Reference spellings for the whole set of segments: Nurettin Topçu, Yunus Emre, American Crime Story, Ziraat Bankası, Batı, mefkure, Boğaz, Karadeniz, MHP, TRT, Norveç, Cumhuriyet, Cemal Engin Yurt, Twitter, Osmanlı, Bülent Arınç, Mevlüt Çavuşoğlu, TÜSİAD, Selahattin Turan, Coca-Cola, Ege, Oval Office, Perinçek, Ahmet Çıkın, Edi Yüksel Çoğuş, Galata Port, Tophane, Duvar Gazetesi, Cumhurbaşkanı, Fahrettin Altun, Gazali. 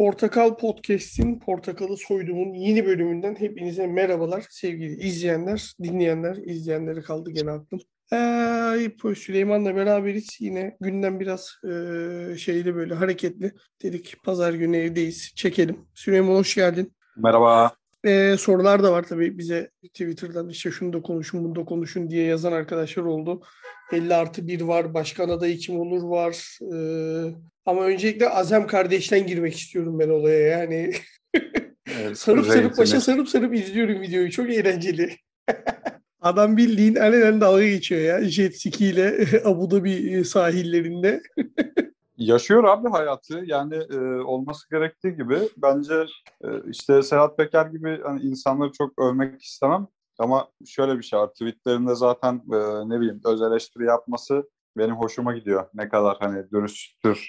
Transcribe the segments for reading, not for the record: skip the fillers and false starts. Portakal Podcast'in Portakalı Soydum'un yeni bölümünden hepinize merhabalar sevgili izleyenler, dinleyenler, izleyenleri kaldı gene aklım. Süleyman'la beraberiz yine günden biraz şeyli böyle hareketli dedik pazar günü evdeyiz çekelim. Süleyman hoş geldin. Merhaba. Sorular da var tabii bize Twitter'dan işte şunu da konuşun bunu da konuşun diye yazan arkadaşlar oldu. 50+1 var, başkan adayı kim olur var. Ama öncelikle Azem Kardeş'ten girmek istiyorum ben olaya yani. Evet, sarıp izliyorum videoyu, çok eğlenceli. Adam bildiğin alenen dalga geçiyor ya jet ski ile Abu Dhabi sahillerinde. Yaşıyor abi hayatı yani olması gerektiği gibi. Bence işte Serhat Peker gibi hani insanları çok övmek istemem. Ama şöyle bir şey var, tweetlerinde zaten ne bileyim öz eleştiri yapması benim hoşuma gidiyor. Ne kadar hani dürüsttür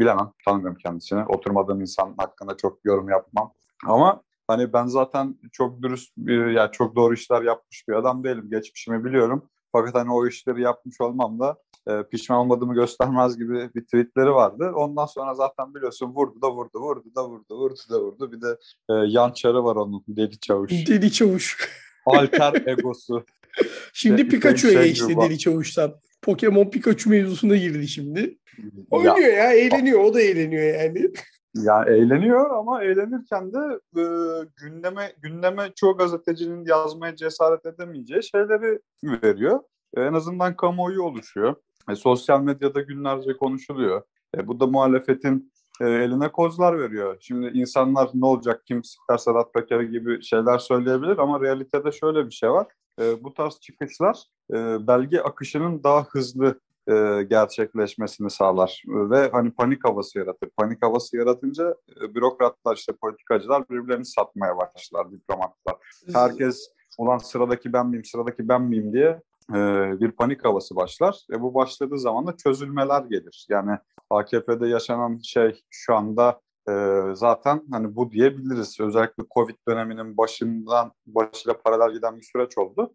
bilemem, tanımıyorum kendisini. Oturmadığım insan hakkında çok yorum yapmam. Ama hani ben zaten çok dürüst, yani çok doğru işler yapmış bir adam değilim. Geçmişimi biliyorum. Fakat hani o işleri yapmış olmam da pişman olmadığımı göstermez gibi bir tweetleri vardı. Ondan sonra zaten biliyorsun vurdu da vurdu. Bir de yan çarı var onun, Deli Çavuş. Alter egosu. Şimdi Pikachu'ya geçti Deli Çavuş'tan. Pokemon Pikachu mevzusuna girdi şimdi. Oynuyor ya, eğleniyor. O da eğleniyor yani. Ya eğleniyor ama eğlenirken de gündeme çoğu gazetecinin yazmaya cesaret edemeyeceği şeyleri veriyor. En azından kamuoyu oluşuyor. Sosyal medyada günlerce konuşuluyor. Bu da muhalefetin eline kozlar veriyor. Şimdi insanlar ne olacak, kim sikler Sedat Peker gibi şeyler söyleyebilir ama realitede şöyle bir şey var. Bu tarz çıkışlar belge akışının daha hızlı gerçekleşmesini sağlar ve hani panik havası yaratır. Panik havası yaratınca bürokratlar, işte politikacılar birbirlerini satmaya başlar, diplomatlar. Herkes ulan sıradaki ben miyim diye bir panik havası başlar. Bu başladığı zaman da çözülmeler gelir. Yani AKP'de yaşanan şey şu anda zaten hani bu diyebiliriz. Özellikle Covid döneminin başıyla paralel giden bir süreç oldu.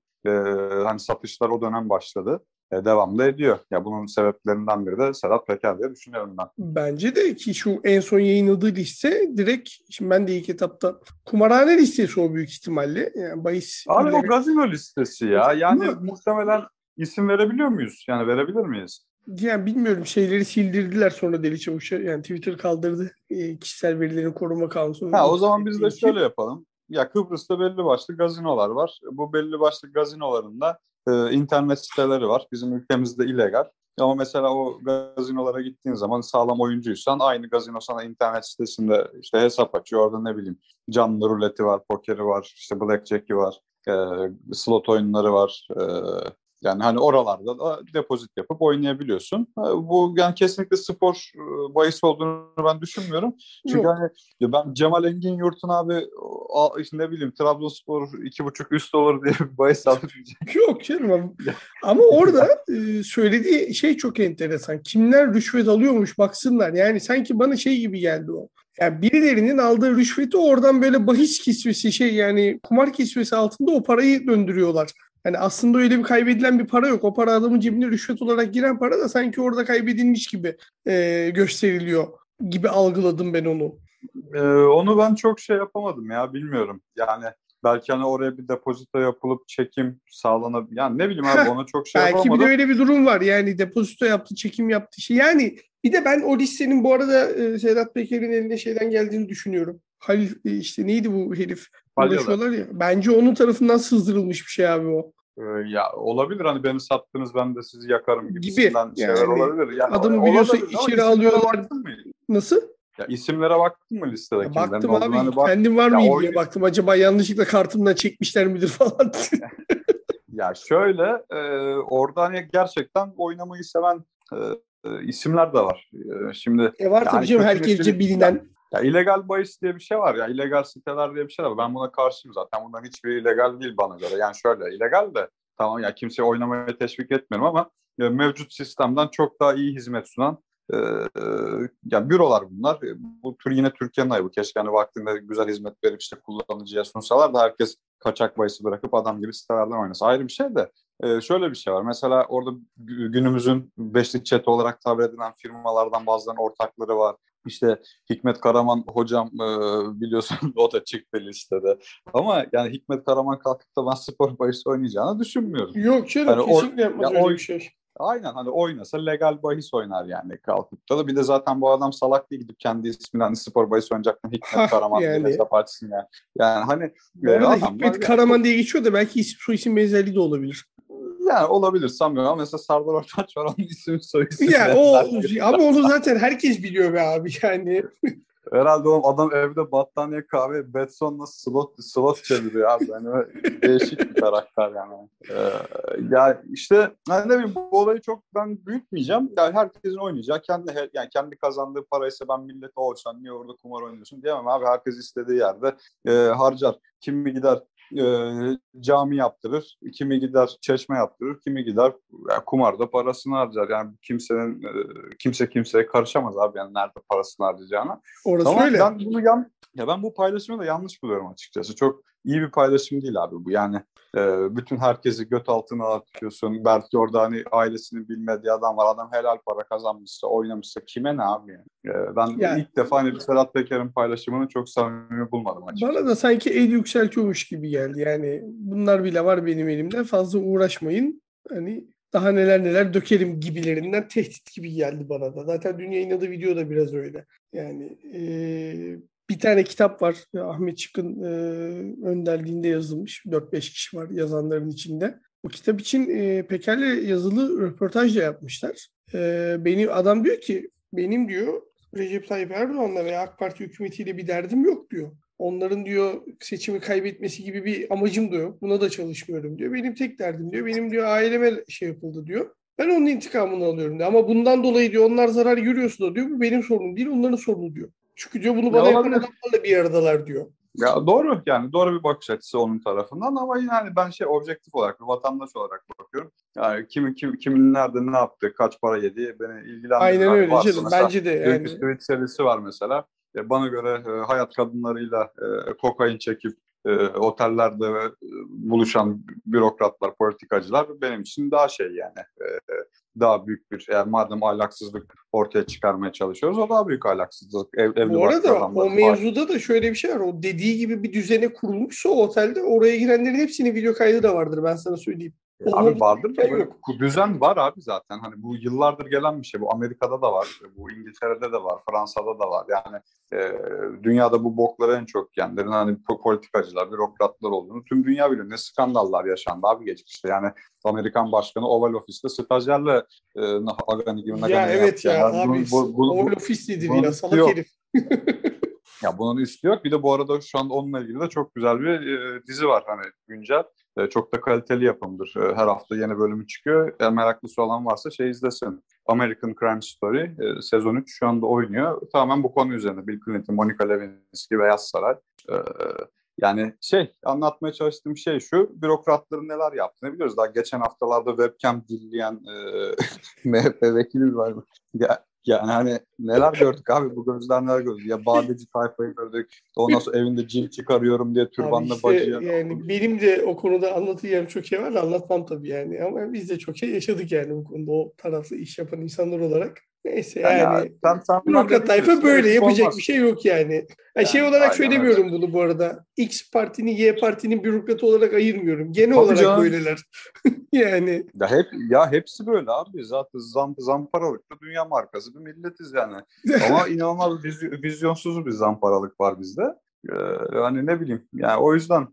Hani satışlar o dönem başladı. Devamlı ediyor. Ya bunun sebeplerinden biri de Serhat Peker diye düşünüyorum ben. Bence de ki şu en son yayınladığı liste direkt, şimdi ben de ilk etapta kumarhane listesi o büyük ihtimalle. Yani bahis. Abi o gazino listesi ya. Yani muhtemelen isim verebiliyor muyuz? Yani verebilir miyiz? Yani bilmiyorum, şeyleri sildirdiler sonra Deli Çavuş'a. Yani Twitter kaldırdı kişisel verilerin koruma kanunu. O zaman biz de şöyle yapalım. Ya Kıbrıs'ta belli başlı gazinolar var. Bu belli başlı gazinolarında internet siteleri var. Bizim ülkemizde illegal. Ama mesela o gazinolara gittiğin zaman sağlam oyuncuysan aynı gazino sana internet sitesinde işte hesap açıyor. Orada ne bileyim canlı ruleti var, pokeri var, işte blackjack'i var, slot oyunları var. Yani hani oralarda da depozit yapıp oynayabiliyorsun. Bu yani kesinlikle spor bahis olduğunu ben düşünmüyorum. Çünkü hani ben Cemal Engin Yurt'un abi işte ne bileyim Trabzonspor 2.5 üst olur diye bir bahis aldım. Yok canım ama orada söylediği şey çok enteresan. Kimler rüşvet alıyormuş baksınlar. Yani sanki bana şey gibi geldi o. Yani birilerinin aldığı rüşveti oradan böyle bahis kisvesi şey yani kumar kisvesi altında o parayı döndürüyorlar. Yani aslında öyle bir kaybedilen bir para yok. O para adamın cebine rüşvet olarak giren para da sanki orada kaybedilmiş gibi gösteriliyor gibi algıladım ben onu. Onu ben çok şey yapamadım ya, bilmiyorum. Yani belki hani oraya bir depozito yapılıp çekim sağlanabilir. Yani ne bileyim abi ona çok şey yapamadım. Belki bir de öyle bir durum var yani depozito yaptı, çekim yaptı. Yani bir de ben o listenin bu arada Sedat Peker'in eline şeyden geldiğini düşünüyorum. Halil işte neydi bu herif? Ya. Bence onun tarafından sızdırılmış bir şey abi o. Ya olabilir hani beni sattınız ben de sizi yakarım gibisinden gibi. Şeyler yani, olabilir. Yani adamı biliyorsa içeri alıyorlar. Nasıl? Ya isimlere baktın mı listedeki? Baktım abi. Hani kendim var mıyım diye baktım. Acaba yanlışlıkla kartımdan çekmişler midir falan. Ya şöyle orada hani gerçekten oynamayı seven isimler de var. Şimdi. Var yani tabii canım herkesce bilinen. Ya illegal bahis diye bir şey var ya, illegal siteler diye bir şey var. Ben buna karşıyım zaten. Bundan hiçbir illegal değil bana göre. Yani şöyle illegal de tamam ya kimseye oynamaya teşvik etmiyorum ama mevcut sistemden çok daha iyi hizmet sunan yani bürolar bunlar. Bu tür yine Türkiye'nin ayıbı. Keşke hani vaktinde güzel hizmet verip işte kullanıcıya sunsalar da herkes kaçak bahisi bırakıp adam gibi sitelerden oynasa. Ayrı bir şey de şöyle bir şey var. Mesela orada günümüzün beşli çete olarak tabir edilen firmalardan bazılarının ortakları var. İşte Hikmet Karaman hocam biliyorsun o da çıktı listede. Ama yani Hikmet Karaman kalkıp da ben spor bahis oynayacağını düşünmüyorum. Yok canım, hani kesinlikle yapmaz öyle bir şey. Aynen, hani oynasa legal bahis oynar yani kalkıp da. Bir de zaten bu adam salak değil, gidip kendi ismiyle hani spor bahis oynayacaktı Hikmet Karaman yani. Yani hani Hikmet Karaman diye geçiyor da belki soyisim benzerliği de olabilir. Yani olabilir sanmıyorum ama mesela Sardar Ortaç var, onun ismi soyisim. Yani o, ama onu zaten herkes biliyor be abi yani. Herhalde oğlum adam evde battaniye kahve Betsson nasıl slot çeviriyor abi. Yani değişik bir karakter yani. Yani işte yani ne bileyim, bu olayı çok ben büyütmeyeceğim. Yani herkesin oynayacağı, kendi kazandığı paraysa ben millete olsan niye orada kumar oynuyorsun diyemem abi. Herkes istediği yerde harcar. Kimi gider cami yaptırır, kimi gider çeşme yaptırır, kimi gider kumarda parasını harcar. Yani kimse kimseye karışamaz abi yani nerede parasını harcayacağına. Orası öyle. Tamam, ben bu paylaşımı da yanlış buluyorum açıkçası. Çok iyi bir paylaşım değil abi bu. Yani bütün herkesi göt altına atıyorsun. Belki orada hani ailesini bilmediği adam var. Adam helal para kazanmışsa, oynamışsa kime ne abi yani. Ben ilk defa hani Serhat Peker'in paylaşımını çok samimi bulmadım açıkçası. Bana da sanki Edi Yüksel Çoğuş gibi geldi. Yani bunlar bile var benim elimde. Fazla uğraşmayın. Hani daha neler dökerim gibilerinden tehdit gibi geldi bana da. Zaten dün yayınladığı video da biraz öyle. Yani bir tane kitap var. Ahmet Çıkın önderliğinde yazılmış. 4-5 kişi var yazanların içinde. O kitap için Peker'le yazılı röportaj da yapmışlar. Adam diyor ki, benim diyor Recep Tayyip Erdoğan'la veya AK Parti hükümetiyle bir derdim yok diyor. Onların diyor seçimi kaybetmesi gibi bir amacım da yok. Buna da çalışmıyorum diyor. Benim tek derdim diyor. Benim diyor aileme şey yapıldı diyor. Ben onun intikamını alıyorum diyor. Ama bundan dolayı diyor onlar zarar görüyorsa diyor. Bu benim sorunum değil, onların sorunu diyor. Çünkü diyor bunu bana yapan adamlarla bir aradalar diyor. Ya doğru, yani doğru bir bakış açısı onun tarafından ama yine hani ben objektif olarak, vatandaş olarak bakıyorum. Yani kimin nerede ne yaptı, kaç para yedi beni ilgilendirmiyor. Aynen öyle canım, bence de yani. Bir tweet serisi var mesela. Bana göre hayat kadınlarıyla kokain çekip otellerde buluşan bürokratlar, politikacılar benim için daha şey yani daha büyük bir, yani madem ahlaksızlık ortaya çıkarmaya çalışıyoruz o daha büyük ahlaksızlık. Bu arada o mevzuda da şöyle bir şey var. O dediği gibi bir düzene kurulmuşsa o otelde, oraya girenlerin hepsinin video kaydı da vardır, ben sana söyleyeyim. Abi vardır mı? Düzen var abi zaten. Hani bu yıllardır gelen bir şey. Bu Amerika'da da var. Bu İngiltere'de de var. Fransa'da da var. Yani dünyada bu bokları en çok yendiren hani politikacılar, bürokratlar olduğunu tüm dünya biliyor. Ne skandallar yaşandı abi geçmişte. Yani Amerikan Başkanı Oval Office'te stajyerle Agani gibi. Ya evet ya yani. Abi. Oval Office nedir ya? Salak herif. Ya bunun üstü yok. Bir de bu arada şu anda onunla ilgili de çok güzel bir dizi var. Hani güncel. Çok da kaliteli yapımdır. Her hafta yeni bölümü çıkıyor. Eğer meraklısı olan varsa izlesin. American Crime Story sezon 3 şu anda oynuyor. Tamamen bu konu üzerine. Bill Clinton, Monica Lewinsky, Beyaz Saray. Yani anlatmaya çalıştığım şey şu. Bürokratların neler yaptığını biliyoruz. Daha geçen haftalarda webcam dilleyen MHP vekili var mı? Yani hani neler gördük abi, bu gözler neler gördük. Ya badeci tayfayı gördük. Ondan sonra evinde cil çıkarıyorum diye türbanla bacıya. Yani benim de o konuda anlatacağım çok şey var, anlatmam tabii yani. Ama biz de çok şey yaşadık yani bu konuda, o taraflı iş yapan insanlar olarak. Neyse yani. Bürokrat tayfa böyle, yapacak bir şey yok yani. Yani şey olarak söylemiyorum bunu bu arada. X partini Y partinin bürokratı olarak ayırmıyorum. Genel olarak böyleler. Yani. Hepsi böyle abi. Zaten zamparalıklı dünya markası bir milletiz yani. Ama inanılmaz vizyonsuz bir zamparalık var bizde. Hani ne bileyim. Yani o yüzden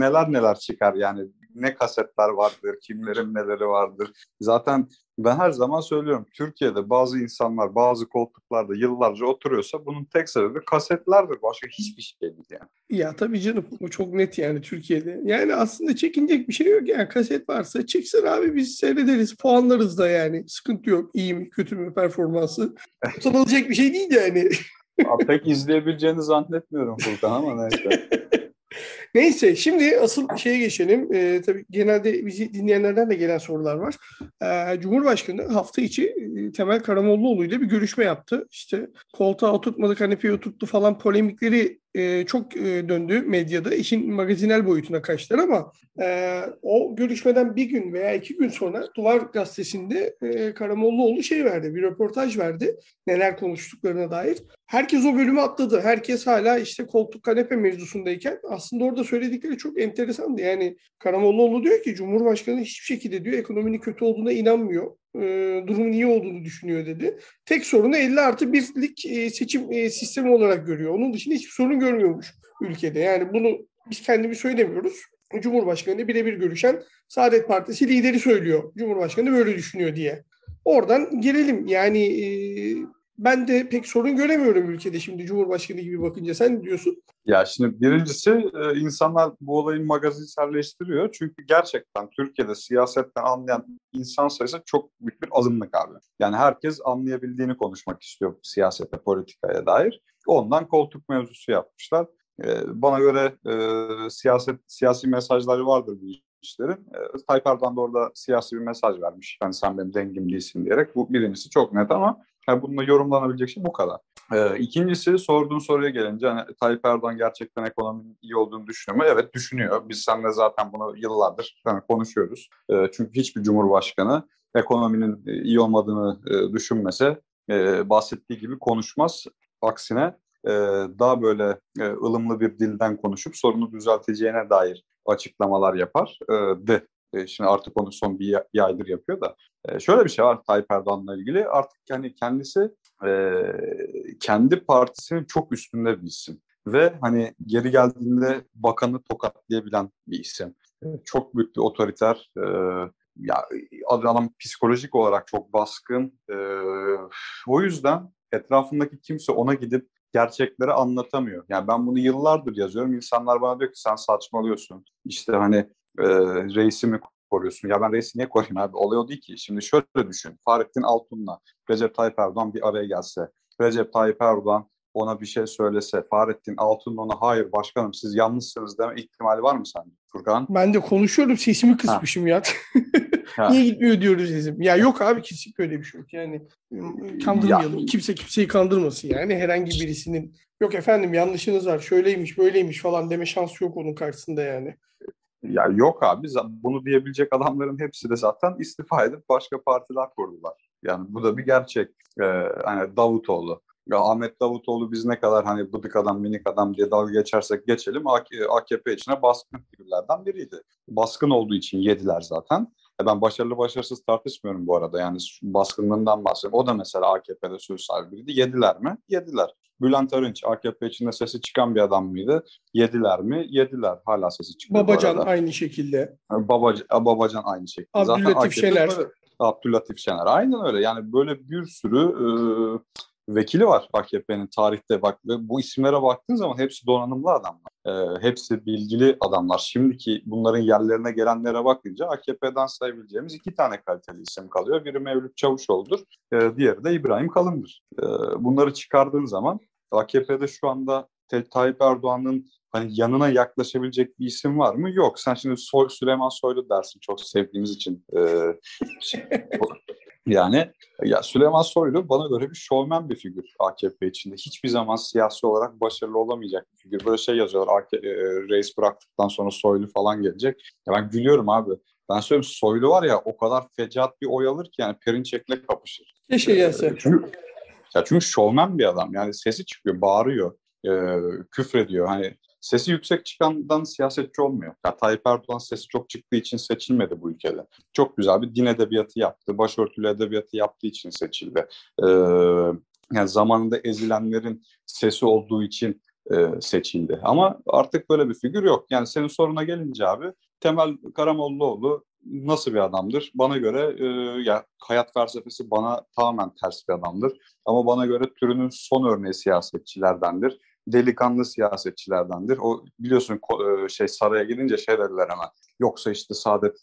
neler çıkar yani. Ne kasetler vardır, kimlerin neleri vardır. Zaten ben her zaman söylüyorum, Türkiye'de bazı insanlar bazı koltuklarda yıllarca oturuyorsa bunun tek sebebi kasetlerdir. Başka hiçbir şey değil yani. Ya tabii canım, o çok net yani Türkiye'de. Yani aslında çekinecek bir şey yok yani, kaset varsa çıksın abi, biz seyrederiz, puanlarız da yani. Sıkıntı yok, iyi mi kötü mü performansı. Utanılacak bir şey değil yani. Pek izleyebileceğini zannetmiyorum Furkan ama neyse. Neyse, şimdi asıl şeye geçelim. Tabii genelde bizi dinleyenlerden de gelen sorular var. Cumhurbaşkanı hafta içi Temel Karamollaoğlu ile bir görüşme yaptı. İşte koltuğa oturtmadı, kanepeye oturttu falan polemikleri çok döndü medyada. İşin magazinel boyutuna kaçtılar ama o görüşmeden bir gün veya iki gün sonra Duvar Gazetesi'nde Karamollaoğlu verdi, bir röportaj verdi neler konuştuklarına dair. Herkes o bölümü atladı. Herkes hala işte koltuk kanepe mevzusundayken aslında orada söyledikleri çok enteresandı. Yani Karamollaoğlu diyor ki Cumhurbaşkanı hiçbir şekilde diyor ekonominin kötü olduğuna inanmıyor. Durumun iyi olduğunu düşünüyor dedi. Tek sorunu 50+1'lik seçim sistemi olarak görüyor. Onun dışında hiçbir sorun görmüyormuş ülkede. Yani bunu biz kendimiz söylemiyoruz. Cumhurbaşkanı birebir görüşen Saadet Partisi lideri söylüyor. Cumhurbaşkanı böyle düşünüyor diye. Oradan girelim. Yani ben de pek sorun göremiyorum ülkede şimdi Cumhurbaşkanı gibi bakınca. Sen ne diyorsun? Ya şimdi birincisi insanlar bu olayı magazinselleştiriyor. Çünkü gerçekten Türkiye'de siyasetten anlayan insan sayısı çok büyük bir azınlık abi. Yani herkes anlayabildiğini konuşmak istiyor siyasete, politikaya dair. Ondan koltuk mevzusu yapmışlar. Bana göre siyasi mesajları vardır bu işlerin. Tayyip Erdoğan da orada siyasi bir mesaj vermiş. Yani sen benim dengim değilsin diyerek. Bu birincisi çok net ama yani bununla yorumlanabilecek şey bu kadar. İkincisi sorduğun soruya gelince hani Tayyip Erdoğan gerçekten ekonominin iyi olduğunu düşünüyor mu? Evet düşünüyor. Biz seninle zaten bunu yıllardır konuşuyoruz. Çünkü hiçbir cumhurbaşkanı ekonominin iyi olmadığını düşünmese bahsettiği gibi konuşmaz. Aksine daha böyle ılımlı bir dilden konuşup sorunu düzelteceğine dair açıklamalar yapardı. Şimdi artık onu son bir aydır yapıyor da. Şöyle bir şey var Tayyip Erdoğan'la ilgili. Artık yani kendisi kendi partisinin çok üstünde bir isim. Ve hani geri geldiğinde bakanı tokatlayabilen bir isim. Çok büyük bir otoriter. Ya adam psikolojik olarak çok baskın. O yüzden etrafındaki kimse ona gidip gerçekleri anlatamıyor. Yani ben bunu yıllardır yazıyorum. İnsanlar bana diyor ki sen saçmalıyorsun. İşte hani reisi mi koruyorsun? Ya ben reisi niye koruyayım abi? Olay o değil ki. Şimdi şöyle düşün. Fahrettin Altun'la Recep Tayyip Erdoğan bir araya gelse. Recep Tayyip Erdoğan ona bir şey söylese. Fahrettin Altun ona hayır başkanım siz yanlışsınız deme ihtimali var mı sende Furkan? Ben de konuşuyorum sesimi kısmışım ya. Niye gitmiyor diyoruz sesim. Ya yok abi kesinlikle öyle bir şey yok. Yani kandırmayalım. Ya. Kimse kimseyi kandırmasın yani. Herhangi birisinin yok efendim yanlışınız var şöyleymiş böyleymiş falan deme şansı yok onun karşısında yani. Ya yok abi bunu diyebilecek adamların hepsi de zaten istifa edip başka partiler kurdular. Yani bu da bir gerçek. Hani Davutoğlu. Ya Ahmet Davutoğlu biz ne kadar hani bıdık adam minik adam diye dalga geçersek geçelim AKP içine baskın figürlerden biriydi. Baskın olduğu için yediler zaten. Ben başarılı başarısız tartışmıyorum bu arada yani baskınlığından bahsediyorum. O da mesela AKP'de söz sahibi biriydi. Yediler mi? Yediler. Bülent Arınç AKP içinde sesi çıkan bir adam mıydı? Yediler mi? Yediler. Hala sesi çıkıyor. Babacan aynı şekilde. Babacan aynı şekilde. Abdülatif Şener. Abdülatif Şener. Aynen öyle. Yani böyle bir sürü vekili var AKP'nin tarihte bak ve bu isimlere baktığın zaman hepsi donanımlı adamlar. Hepsi bilgili adamlar. Şimdiki bunların yerlerine gelenlere bakınca AKP'den sayabileceğimiz iki tane kaliteli isim kalıyor. Biri Mevlüt Çavuşoğlu'dur, diğeri de İbrahim Kalın'dır. Bunları çıkardığın zaman AKP'de şu anda Tayyip Erdoğan'ın hani yanına yaklaşabilecek bir isim var mı? Yok. Sen şimdi Süleyman Soylu dersin çok sevdiğimiz için. Yani ya Süleyman Soylu bana göre bir şovmen bir figür AKP içinde. Hiçbir zaman siyasi olarak başarılı olamayacak bir figür. Böyle şey yazıyorlar reis bıraktıktan sonra Soylu falan gelecek. Ya ben gülüyorum abi. Ben söylüyorum Soylu var ya o kadar fecaat bir oy alır ki yani Perinçek'le kapışır. Keşke gelse. Çünkü şovmen bir adam. Yani sesi çıkıyor, bağırıyor, küfrediyor. Hani sesi yüksek çıkandan siyasetçi olmuyor. Ya Tayyip Erdoğan sesi çok çıktığı için seçilmedi bu ülkede. Çok güzel bir din edebiyatı yaptı. Başörtülü edebiyatı yaptığı için seçildi. Yani zamanında ezilenlerin sesi olduğu için seçildi. Ama artık böyle bir figür yok. Yani senin soruna gelince abi Temel Karamollaoğlu nasıl bir adamdır? Bana göre ya hayat felsefesi bana tamamen ters bir adamdır. Ama bana göre türünün son örneği siyasetçilerdendir. delikanlı siyasetçilerdendir. O biliyorsun saraya gidince şey dediler hemen. Yoksa işte Saadet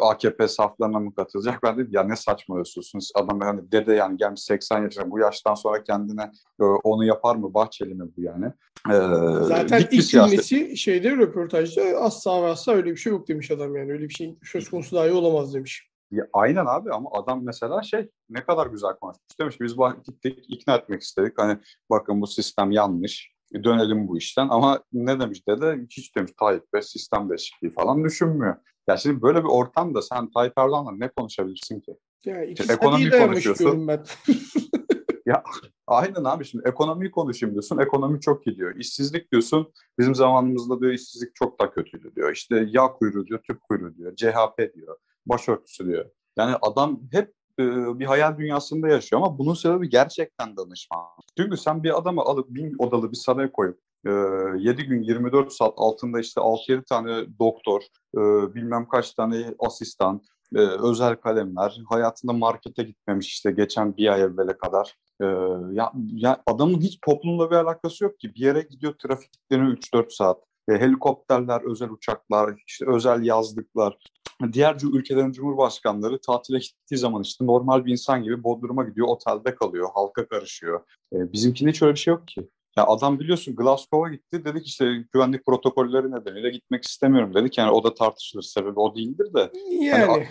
AKP saflarına mı katılacak? Ben dedim ya ne saçmalıyorsunuz? Adam hani dede yani gelmiş 80 yaşında bu yaştan sonra kendine onu yapar mı? Bahçeli mi bu yani? Zaten ilk cümlesi şeyde röportajda asla ve asla öyle bir şey yok demiş adam yani. Öyle bir şey söz konusu dahi olamaz demiş. Ya, aynen abi ama adam mesela şey ne kadar güzel konuşmuş demiş ki biz gittik ikna etmek istedik hani bakın bu sistem yanlış dönelim bu işten ama ne demiş dede hiç demiş Tayyip Bey sistem değişikliği falan düşünmüyor. Ya şimdi böyle bir ortamda sen Tayyip Erdoğan'la ne konuşabilirsin ki? Ya işte, ekonomi konuşuyorsun. Ya aynen abi şimdi ekonomiyi konuşayım diyorsun. Ekonomi çok iyi diyor. İşsizlik diyorsun. Bizim zamanımızda diyor işsizlik çok da kötüydü diyor. İşte yağ kuyruğu diyor, tüp kuyruğu diyor, CHP diyor. Başörtüsü diyor. Yani adam hep bir hayal dünyasında yaşıyor ama bunun sebebi gerçekten danışman. Çünkü sen bir adamı alıp 1000 odalı bir saraya koyup 7 gün 24 saat altında işte 6-7 tane doktor, bilmem kaç tane asistan, özel kalemler, hayatında markete gitmemiş işte geçen bir ay evvele kadar. Ya adamın hiç toplumla bir alakası yok ki. Bir yere gidiyor trafikleniyor 3-4 saat. Helikopterler, özel uçaklar, işte özel yazlıklar. Diğer ülkelerin cumhurbaşkanları tatile gittiği zaman işte normal bir insan gibi Bodrum'a gidiyor, otelde kalıyor, halka karışıyor. Bizimkinde hiç öyle bir şey yok ki. Ya adam biliyorsun Glasgow'a gitti, dedik işte güvenlik protokolleri nedeniyle gitmek istemiyorum dedik. Yani o da tartışılır, sebebi o değildir de. Yani.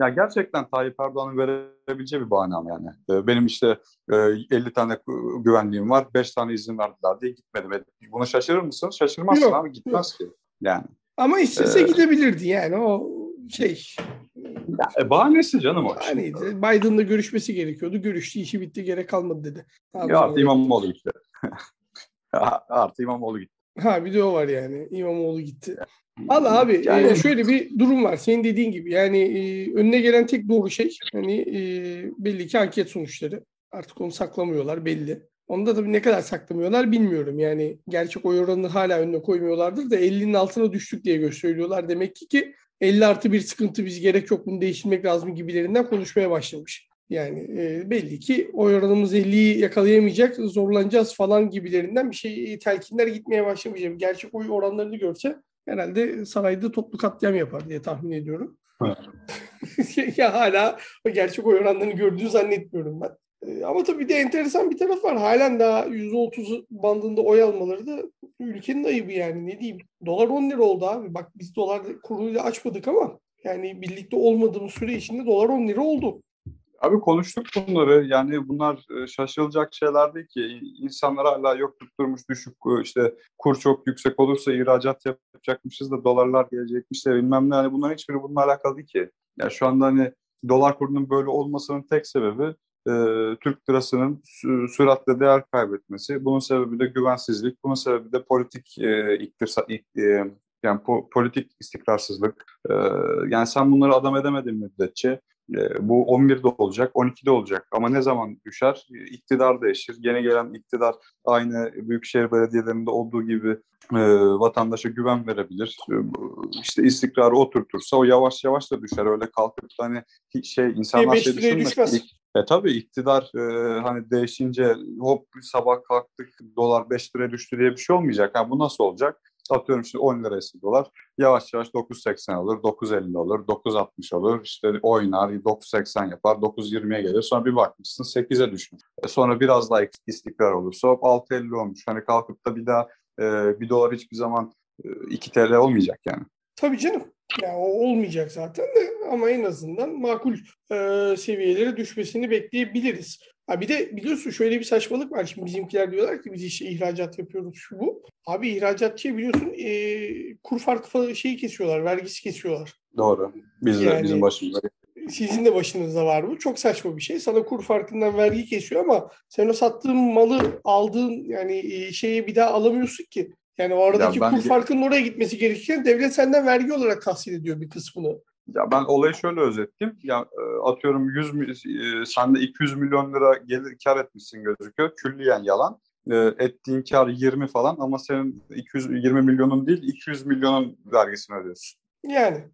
Hani gerçekten Tayyip Erdoğan'ın verebileceği bir bahane ama yani. Benim işte 50 tane güvenliğim var, 5 tane izin verdiler diye gitmedim. Buna şaşırır mısın? Şaşırmazsın yok, abi, gitmez yok ki. Yani. Ama istese gidebilirdi yani o şey. Bahanesi canım o. Bahaneydi. Şimdi. Biden'la görüşmesi gerekiyordu. Görüştü, işi bitti, gerek kalmadı dedi. Artı İmamoğlu gitti. Artı İmamoğlu gitti. Ha bir de o var yani. İmamoğlu gitti. Valla abi yani şöyle bir durum var. Senin dediğin gibi yani önüne gelen tek doğru şey hani belli ki anket sonuçları. Artık onu saklamıyorlar belli. Onda tabii ne kadar saklamıyorlar bilmiyorum. Yani gerçek oy oranını hala önüne koymuyorlardır da 50'nin altına düştük diye gösteriyorlar. Demek ki 50+1 sıkıntı biz gerek yok bunu değiştirmek lazım gibilerinden konuşmaya başlamış. Yani belli ki oy oranımız 50'yi yakalayamayacak, zorlanacağız falan gibilerinden bir şey telkinler gitmeye başlamayacak. Gerçek oy oranlarını görse herhalde sarayda toplu katliam yapar diye tahmin ediyorum. Ya hala gerçek oy oranlarını gördüğünü zannetmiyorum ben. Ama tabii bir de enteresan bir taraf var. Halen daha %30 bandında oy almaları da ülkenin ayıbı yani ne diyeyim. Dolar 10 lira oldu abi. Bak biz dolar kuruyla açmadık ama yani birlikte olmadığımız süre içinde dolar 10 lira oldu. Abi konuştuk bunları. Yani bunlar şaşılacak şeyler değil ki. İnsanlar hala yok tutturmuş düşük işte kur çok yüksek olursa ihracat yapacakmışız da dolarlar gelecekmiş de bilmem ne. Yani bunların hiçbiri bununla alakalı değil ki. Yani şu anda hani dolar kurunun böyle olmasının tek sebebi Türk lirasının süratle değer kaybetmesi, bunun sebebi de güvensizlik, bunun sebebi de politik yani politik istikrarsızlık. Yani sen bunları adam edemediğin müddetçe bu 11'de olacak, 12'de olacak ama ne zaman düşer? İktidar değişir. Yeni gelen iktidar aynı büyükşehir belediyelerinde olduğu gibi vatandaşa güven verebilir. İşte istikrarı oturtursa o yavaş yavaş da düşer. Öyle kalkıp hani şey insanlar şey düşünmez. Tabii iktidar hani değişince hop sabah kalktık dolar 5 liraya düştü diye bir şey olmayacak. Yani bu nasıl olacak? Atıyorum şimdi 10 lirası dolar. Yavaş yavaş 9.80 olur, 9.50 olur, 9.60 olur. İşte oynar, 9.80 yapar, 9.20'ye gelir. Sonra bir bakmışsın 8'e düşmüş. Sonra biraz daha istikrar olursa hop 6.50 olmuş. Hani kalkıp da bir daha 1 dolar hiçbir zaman 2 TL olmayacak yani. Tabii canım. Ya o olmayacak zaten de ama en azından makul seviyelere düşmesini bekleyebiliriz. Ha bir de biliyorsun şöyle bir saçmalık var. Şimdi bizimkiler diyorlar ki biz işte ihracat yapıyoruz şu bu. Abi ihracatçıya biliyorsun kur farkı şeyi kesiyorlar, vergisi kesiyorlar. Doğru. Bizim başımıza. Sizin de başınızda var bu. Çok saçma bir şey. Sana kur farkından vergi kesiyor ama sen o sattığın malı aldığın yani şeyi bir daha alamıyorsun ki. Yani o aradaki kur farkının oraya gitmesi gerekirken devlet senden vergi olarak tahsil ediyor bir kısmını. Ya ben olayı şöyle özetleyeyim. Ya atıyorum 100 sen de 200 milyon lira gelir kar etmişsin gözüküyor. Külliyen yalan. Ettiğin kar 20 falan ama senin 220 milyonun değil 200 milyonun vergisini ödüyorsun.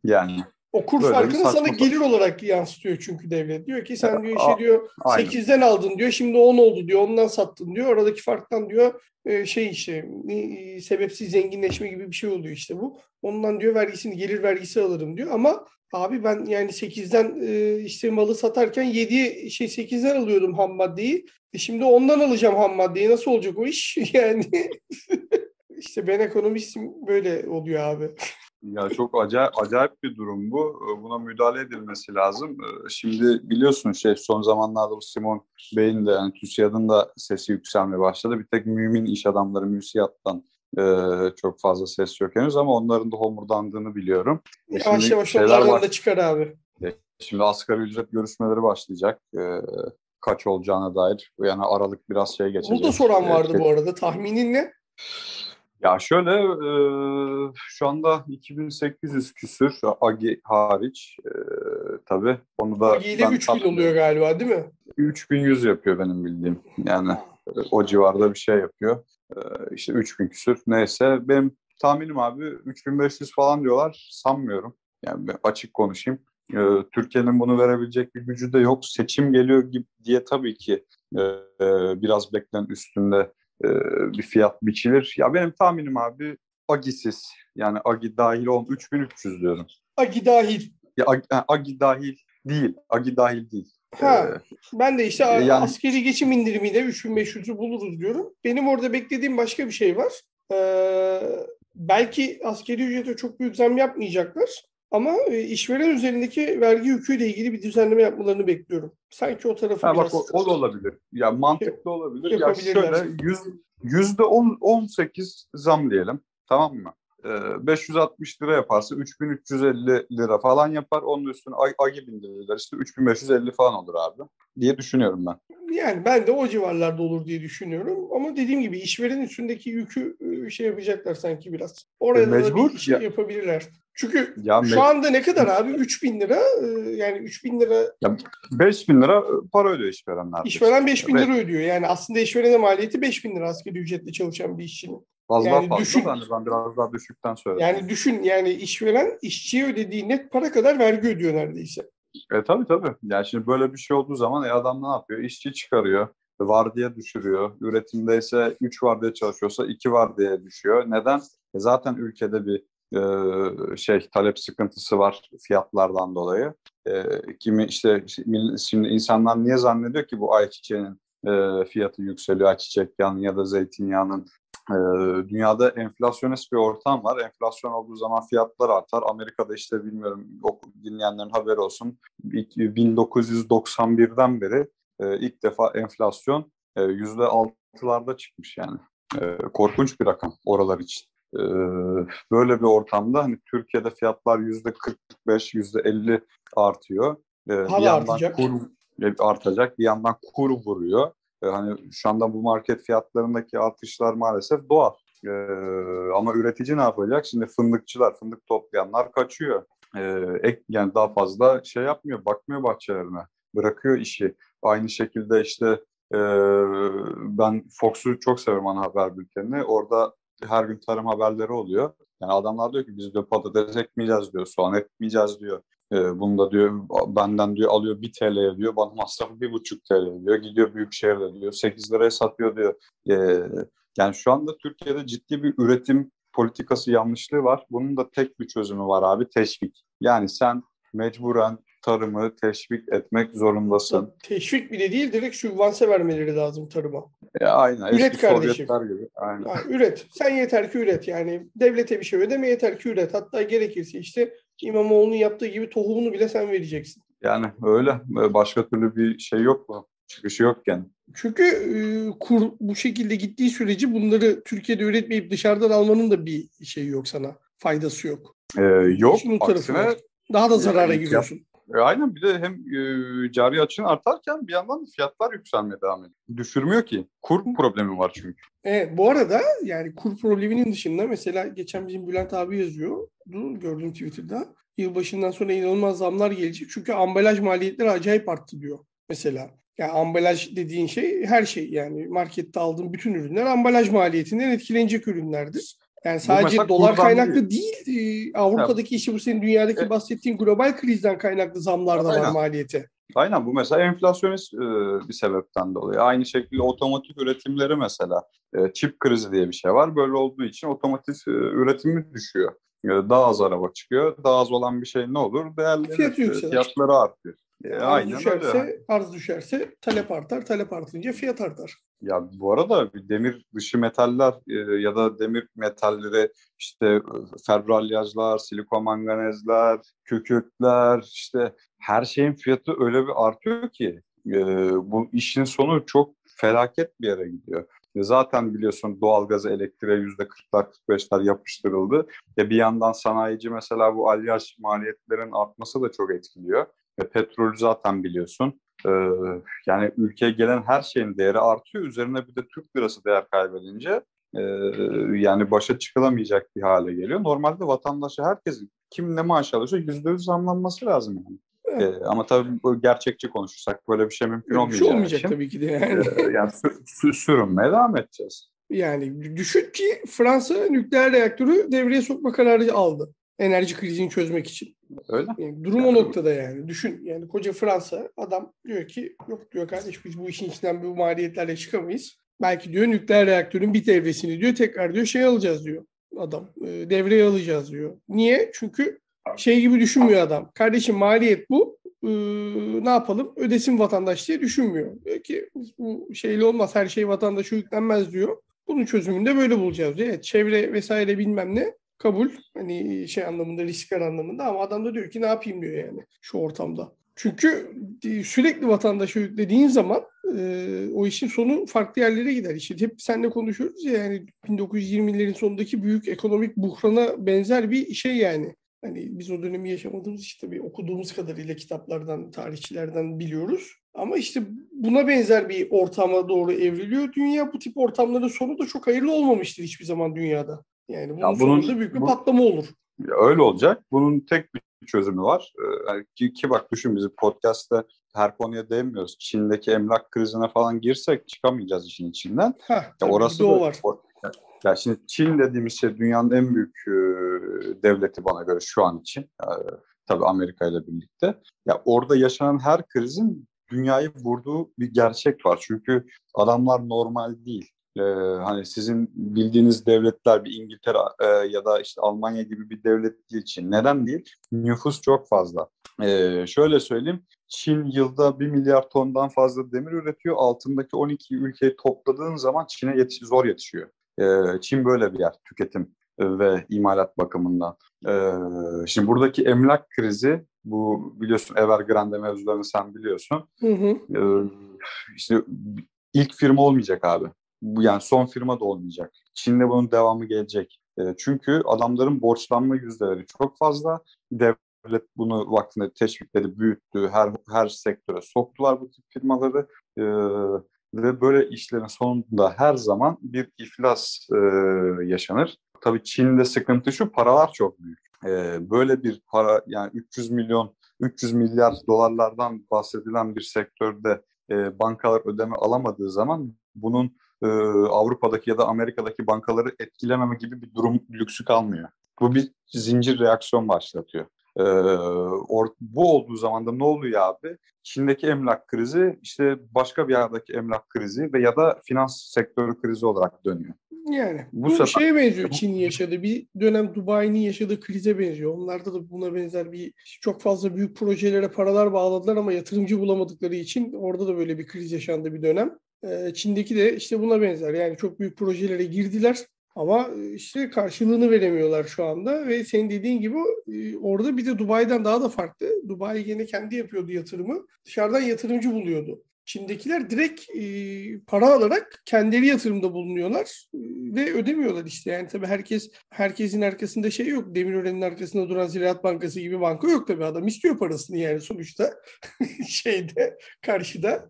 Yani. O kur böyle farkını sana gelir olarak yansıtıyor çünkü devlet. Diyor ki sen diyor işi diyor 8'den aldın diyor, şimdi 10 oldu diyor, ondan sattın diyor. Aradaki farktan diyor şey işte sebepsiz zenginleşme gibi bir şey oluyor işte bu. Ondan diyor vergisini, gelir vergisi alırım diyor ama abi ben yani 8'den işte malı satarken 7 şey 8'den alıyordum ham maddeyi. Şimdi ondan alacağım ham maddeyi. Nasıl olacak o iş? Yani işte ben ekonomistim, böyle oluyor abi. Ya çok acayip bir durum bu. Buna müdahale edilmesi lazım. Şimdi biliyorsun son zamanlarda bu Simon Bey'in de yani TÜSİAD'ın da sesi yükselmeye başladı. Bir tek mümin iş adamları MÜSİAD'dan çok fazla ses yok henüz ama onların da homurdandığını biliyorum. Yavaş yavaş onlardan da çıkar abi. Şimdi asgari ücret görüşmeleri başlayacak. Kaç olacağına dair. Yani Aralık biraz geçecek. Bunu da soran vardı bu arada. Tahminin ne? Ya şöyle şu anda 2800 küsür AGI hariç tabii onu da... AGI ile 3000 oluyor galiba değil mi? 3100 yapıyor benim bildiğim. Yani o civarda bir şey yapıyor. İşte 3000 küsür neyse. Benim tahminim abi 3500 falan diyorlar. Sanmıyorum. Yani açık konuşayım. Türkiye'nin bunu verebilecek bir gücü de yok. Seçim geliyor gibi diye tabii ki biraz beklenen üstünde bir fiyat biçilir. Ya benim tahminim abi AGİ'siz. Yani AGİ dahil 3300 diyorum. AGİ dahil. Ya AGİ dahil değil. AGİ dahil değil. Ha, ben de işte yani, askeri geçim indirimiyle 3500'ü buluruz diyorum. Benim orada beklediğim başka bir şey var. Belki askeri ücrete çok büyük zam yapmayacaklar. Ama işveren üzerindeki vergi yüküyle ilgili bir düzenleme yapmalarını bekliyorum. Sanki o tarafı biraz... Bak o da olabilir. Ya mantıklı olabilir. Ya şöyle %18 zam diyelim. Tamam mı? 560 lira yaparsa 3350 lira falan yapar. Onun üstüne AGİ bindirirler. İşte 3550 falan olur abi diye düşünüyorum ben. Yani ben de o civarlarda olur diye düşünüyorum. Ama dediğim gibi işverenin üstündeki yükü şey yapacaklar sanki biraz. Orada da bir şey yapabilirler. Çünkü ya şu anda ne kadar abi? 3000 lira yani 3000 lira. 5000 lira para ödüyor işverenler. İşveren 5000 lira ödüyor. Yani aslında işverene maliyeti 5000 lira asgari ücretle çalışan bir işçinin. Az yani fazla düşün, ben biraz daha düşükten söyledim. Yani düşün yani işveren işçiye ödediği net para kadar vergi ödüyor neredeyse. Tabii. Yani şimdi böyle bir şey olduğu zaman adam ne yapıyor? İşçi çıkarıyor. Vardiya düşürüyor. Üretimdeyse 3 vardiya çalışıyorsa 2 vardiya düşüyor. Neden? Zaten ülkede bir talep sıkıntısı var fiyatlardan dolayı. Kimi şimdi insanlar niye zannediyor ki bu ayçiçeğinin fiyatı yükseliyor, ayçiçek yağı ya da zeytinyağının. Dünyada enflasyonist bir ortam var. Enflasyon olduğu zaman fiyatlar artar. Amerika'da bilmiyorum dinleyenlerin haberi olsun. 1991'den beri ilk defa enflasyon %6'larda çıkmış yani. Korkunç bir rakam oralar için. Böyle bir ortamda hani Türkiye'de fiyatlar %40, %50 artıyor. Bir yandan kur artacak, bir yandan kur vuruyor. Hani şu anda bu market fiyatlarındaki artışlar maalesef doğal. Ama üretici ne yapacak? Şimdi fındık toplayanlar kaçıyor. Yani daha fazla yapmıyor, bakmıyor bahçelerine. Bırakıyor işi. Aynı şekilde ben Fox'u çok severim, ana haber bültenini. Orada her gün tarım haberleri oluyor. Yani adamlar diyor ki biz de patates ekmeyeceğiz diyor, soğan ekmeyeceğiz diyor. Bunu da diyor benden diyor alıyor 1 TL'ye diyor, bana masrafı 1,5 TL diyor, gidiyor büyük şehirde diyor 8 liraya satıyor diyor. Yani şu anda Türkiye'de ciddi bir üretim politikası yanlışlığı var. Bunun da tek bir çözümü var abi, teşvik. Yani sen mecburen tarımı teşvik etmek zorundasın. Teşvik bile değil, direkt sübvanse vermeleri lazım tarıma. Aynen. Üret kardeşim. Gibi. Aynen. Üret. Sen yeter ki üret yani. Devlete bir şey ödeme, yeter ki üret. Hatta gerekirse İmamoğlu'nun yaptığı gibi tohumunu bile sen vereceksin. Yani öyle. Başka türlü bir şey yok mu? Çıkışı yok yani. Çünkü kur bu şekilde gittiği sürece bunları Türkiye'de üretmeyip dışarıdan almanın da bir şeyi yok sana. Faydası yok. Yok. Aksine daha da zarara giriyorsun. Aynen, bir de hem cari açığın artarken bir yandan fiyatlar yükselmeye devam ediyor. Düşürmüyor ki. Kur problemi var çünkü. Bu arada yani kur probleminin dışında mesela geçen bizim Bülent abi yazıyordu, gördüm Twitter'da. Yılbaşından sonra inanılmaz zamlar gelecek. Çünkü ambalaj maliyetleri acayip arttı diyor mesela. Yani ambalaj dediğin her markette aldığın bütün ürünler ambalaj maliyetinden etkilenecek ürünlerdir. Yani sadece dolar kaynaklı değil, Avrupa'daki işi bu senin dünyadaki bahsettiğin global krizden kaynaklı zamlar da var maliyete. Aynen, bu mesela enflasyonist bir sebepten dolayı. Aynı şekilde otomatik üretimleri mesela. Çip krizi diye bir şey var. Böyle olduğu için otomatik üretimi düşüyor. Daha az araba çıkıyor. Daha az olan bir şey ne olur? Fiyatları artıyor. Arz düşerse talep artar. Talep artınca fiyat artar. Ya bu arada demir dışı metaller ya da demir metalleri, işte ferroaliyajlar, silikon manganezler, kükürtler, işte her şeyin fiyatı öyle bir artıyor ki bu işin sonu çok felaket bir yere gidiyor. Zaten biliyorsun doğalgaza, elektriğe %40'lar, %45'ler yapıştırıldı. Bir yandan sanayici mesela bu aliyaj maliyetlerin artması da çok etkiliyor. Petrolü zaten biliyorsun. Yani ülkeye gelen her şeyin değeri artıyor. Üzerine bir de Türk lirası değer kaybedince yani başa çıkılamayacak bir hale geliyor. Normalde vatandaşı, herkes kim ne maaş alıyorsa %100 zamlanması lazım yani. Ama tabii gerçekçi konuşursak böyle bir şey mümkün olmayacak için. Tabii ki de yani. Yani sürünmeye devam edeceğiz. Yani düşün ki Fransa nükleer reaktörü devreye sokma kararı aldı. Enerji krizini çözmek için. Öyle. Yani durum o noktada yani. Düşün yani, koca Fransa adam diyor ki yok diyor kardeş, biz bu işin içinden bu maliyetlerle çıkamayız. Belki diyor nükleer reaktörün bir devresini diyor tekrar diyor alacağız diyor adam. Devreye alacağız diyor. Niye? Çünkü şey gibi düşünmüyor adam. Kardeşim maliyet bu. Ne yapalım? Ödesin vatandaş diye düşünmüyor. Diyor ki bu şeyle olmaz. Her şey vatandaşa yüklenmez diyor. Bunun çözümünü de böyle bulacağız diyor. Evet, çevre vesaire bilmem ne. Kabul. Hani şey anlamında, riskler anlamında, ama adam da diyor ki ne yapayım diyor yani şu ortamda. Çünkü sürekli vatandaşa yüklediğin zaman o işin sonu farklı yerlere gider. İşte hep seninle konuşuyoruz ya, yani 1920'lerin sonundaki büyük ekonomik buhrana benzer bir şey yani. Hani biz o dönemi yaşamadığımız, işte bir okuduğumuz kadarıyla kitaplardan, tarihçilerden biliyoruz. Ama işte buna benzer bir ortama doğru evriliyor dünya. Bu tip ortamların sonu da çok hayırlı olmamıştır hiçbir zaman dünyada. Yani bunun sonunda büyük bir patlama olur. Öyle olacak. Bunun tek bir çözümü var. Ki bak düşün, biz podcast'ta her konuya değinmiyoruz. Çin'deki emlak krizine falan girsek çıkamayacağız işin içinden. Orası da var. Ya şimdi Çin dediğimiz şey dünyanın en büyük devleti bana göre şu an için. Tabii Amerika ile birlikte. Ya orada yaşanan her krizin dünyayı vurduğu bir gerçek var. Çünkü adamlar normal değil. Hani sizin bildiğiniz devletler, bir İngiltere ya da işte Almanya gibi bir devlet değil Çin. Neden değil? Nüfus çok fazla. Şöyle söyleyeyim. Çin yılda 1 milyar tondan fazla demir üretiyor. Altındaki 12 ülkeyi topladığın zaman Çin'e zor yetişiyor. Çin böyle bir yer tüketim ve imalat bakımından. Şimdi buradaki emlak krizi, bu biliyorsun Evergrande mevzularını sen biliyorsun. İşte ilk firma olmayacak abi. Yani son firma da olmayacak. Çin'de bunun devamı gelecek. Çünkü adamların borçlanma yüzdeleri çok fazla. Devlet bunu vaktinde teşvikleri büyüttü. Her sektöre soktular bu tip firmaları. Ve böyle işlerin sonunda her zaman bir iflas yaşanır. Tabii Çin'de sıkıntı şu, paralar çok büyük. Böyle bir para, yani 300 milyar dolarlardan bahsedilen bir sektörde bankalar ödeme alamadığı zaman bunun Avrupa'daki ya da Amerika'daki bankaları etkilememe gibi bir durum lüksü kalmıyor. Bu bir zincir reaksiyon başlatıyor. Bu olduğu zaman da ne oluyor abi? Çin'deki emlak krizi işte başka bir yerdeki emlak krizi ve ya da finans sektörü krizi olarak dönüyor. Yani bu şeye benziyor. Çin yaşadı. Bir dönem Dubai'nin yaşadığı krize benziyor. Onlarda da buna benzer bir çok fazla büyük projelere paralar bağladılar ama yatırımcı bulamadıkları için orada da böyle bir kriz yaşandı bir dönem. Çin'deki de işte buna benzer. Yani çok büyük projelere girdiler. Ama işte karşılığını veremiyorlar şu anda ve senin dediğin gibi orada bir de Dubai'den daha da farklı. Dubai gene kendi yapıyordu yatırımı, dışarıdan yatırımcı buluyordu. Çin'dekiler direkt para alarak kendileri yatırımda bulunuyorlar ve ödemiyorlar işte. Yani tabii herkesin arkasında şey yok. Demirören'in arkasında duran Ziraat Bankası gibi banka yok tabii. Adam istiyor parasını yani sonuçta şeyde, karşıda.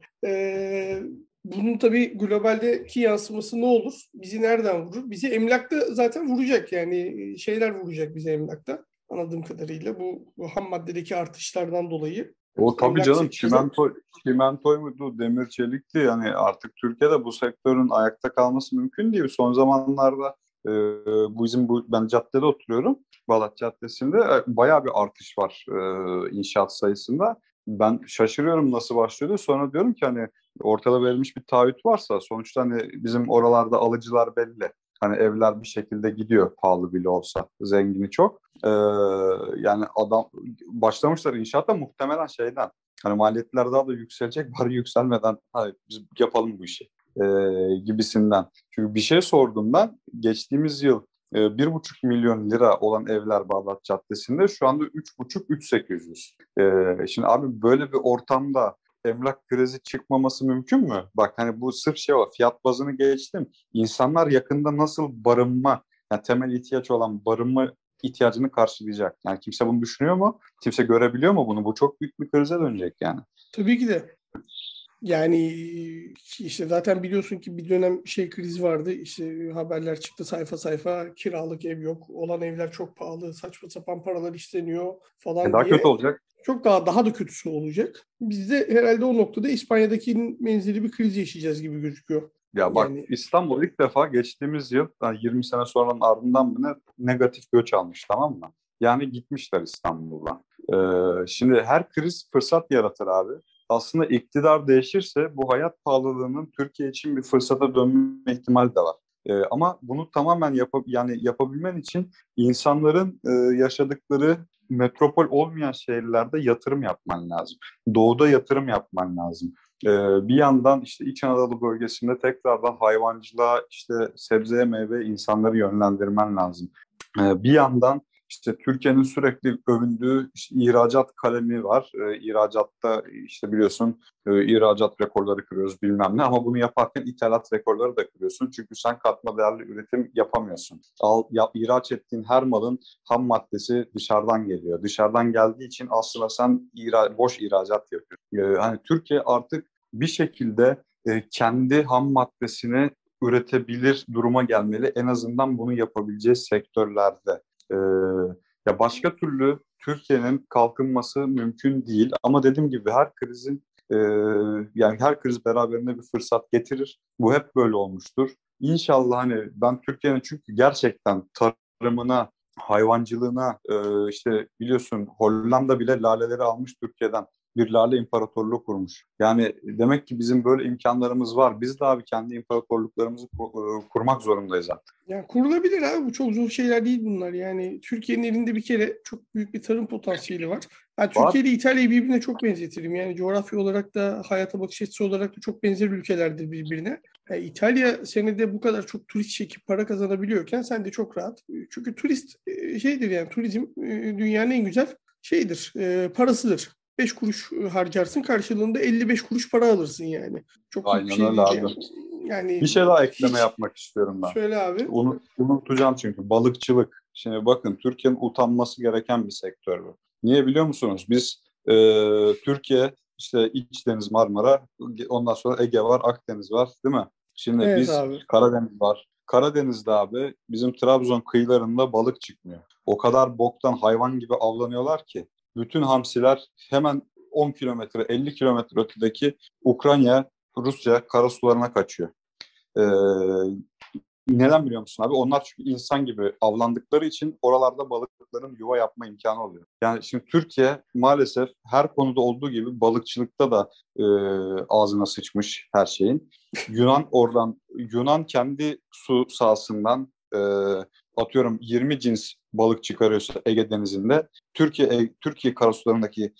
Bunun tabii globaldeki yansıması ne olur? Bizi nereden vurur? Bizi emlakta zaten vuracak yani, şeyler vuracak bizi emlakta anladığım kadarıyla bu ham maddedeki artışlardan dolayı. O tabii emlak canım, çimentoy muydu, demir çelikti yani artık Türkiye'de bu sektörün ayakta kalması mümkün değil. Son zamanlarda Bu bizim ben caddede oturuyorum, Balat Caddesi'nde bayağı bir artış var inşaat sayısında. Ben şaşırıyorum nasıl başlıyordu. Sonra diyorum ki hani ortada verilmiş bir taahhüt varsa sonuçta hani bizim oralarda alıcılar belli. Hani evler bir şekilde gidiyor pahalı bile olsa. Zengini çok. Yani adam başlamışlar inşaata muhtemelen şeyden. Hani maliyetler daha da yükselecek. Bari yükselmeden hayır biz yapalım bu işi gibisinden. Çünkü bir şey sordum ben. Geçtiğimiz yıl 1,5 milyon lira olan evler Bağdat Caddesi'nde şu anda 3,5-3,800. Şimdi abi böyle bir ortamda emlak krizi çıkmaması mümkün mü? Bak hani bu sırf şey var, fiyat bazını geçtim. İnsanlar yakında nasıl barınma, yani temel ihtiyaç olan barınma ihtiyacını karşılayacak? Yani kimse bunu düşünüyor mu? Kimse görebiliyor mu bunu? Bu çok büyük bir krize dönecek yani. Tabii ki de. Yani işte zaten biliyorsun ki bir dönem kriz vardı. İşte haberler çıktı sayfa sayfa. Kiralık ev yok. Olan evler çok pahalı. Saçma sapan paralar isteniyor falan diye. Daha kötü olacak. Çok daha da kötüsü olacak. Biz de herhalde o noktada İspanya'daki menzili bir kriz yaşayacağız gibi gözüküyor. Ya bak yani... İstanbul ilk defa geçtiğimiz yıl, yani 20 sene sonranın ardından bile negatif göç almış, tamam mı? Yani gitmişler İstanbul'dan. Şimdi her kriz fırsat yaratır abi. Aslında iktidar değişirse bu hayat pahalılığının Türkiye için bir fırsata dönme ihtimali de var. Ama bunu tamamen yapabilmen için insanların yaşadıkları metropol olmayan şehirlerde yatırım yapman lazım. Doğuda yatırım yapman lazım. Bir yandan işte İç Anadolu bölgesinde tekrardan hayvancılığa, işte sebzeye, meyveye insanları yönlendirmen lazım. Bir yandan İşte Türkiye'nin sürekli övündüğü işte ihracat kalemi var. İhracatta işte biliyorsun ihracat rekorları kırıyoruz bilmem ne, ama bunu yaparken ithalat rekorları da kırıyorsun. Çünkü sen katma değerli üretim yapamıyorsun. İhraç ettiğin her malın ham maddesi dışarıdan geliyor. Dışarıdan geldiği için aslında sen boş ihracat yapıyorsun. Hani Türkiye artık bir şekilde kendi ham maddesini üretebilir duruma gelmeli. En azından bunu yapabileceği sektörlerde. Ya başka türlü Türkiye'nin kalkınması mümkün değil. Ama dediğim gibi her krizin yani her kriz beraberinde bir fırsat getirir. Bu hep böyle olmuştur. İnşallah hani ben Türkiye'nin çünkü gerçekten tarımına, hayvancılığına işte biliyorsun Hollanda bile laleleri almış Türkiye'den. Bir lale imparatorluğu kurmuş. Yani demek ki bizim böyle imkanlarımız var. Biz de abi kendi imparatorluklarımızı kurmak zorundayız artık. Yani kurulabilir abi. Bu çok zor şeyler değil bunlar. Yani Türkiye'nin elinde bir kere çok büyük bir tarım potansiyeli var. Yani Türkiye ile İtalya'yı birbirine çok benzetirim. Yani coğrafya olarak da, hayata bakış açısı olarak da çok benzer ülkelerdir birbirine. Yani İtalya senede bu kadar çok turist çekip para kazanabiliyorken sen de çok rahat. Çünkü turist şeydir yani, turizm dünyanın en güzel şeyidir, parasıdır. 5 kuruş harcarsın, karşılığında 55 kuruş para alırsın yani. Çok aynen bir şey öyle abi. Yani bir şey daha ekleme yapmak istiyorum ben. Söyle abi. Unutacağım çünkü balıkçılık. Şimdi bakın Türkiye'nin utanması gereken bir sektör bu. Niye biliyor musunuz? Biz Türkiye işte İç Deniz Marmara, ondan sonra Ege var, Akdeniz var değil mi? Şimdi evet, biz abi. Karadeniz var. Karadeniz'de abi bizim Trabzon kıyılarında balık çıkmıyor. O kadar boktan hayvan gibi avlanıyorlar ki. Bütün hamsiler hemen 10 kilometre, 50 kilometre ötedeki Ukrayna, Rusya karasularına kaçıyor. Neden biliyor musun abi? Onlar çünkü insan gibi avlandıkları için oralarda balıkların yuva yapma imkanı oluyor. Yani şimdi Türkiye maalesef her konuda olduğu gibi balıkçılıkta da ağzına sıçmış her şeyin. Yunan kendi su sahasından atıyorum 20 cins balık çıkarıyorsa Ege Denizi'nde, Türkiye karasularındaki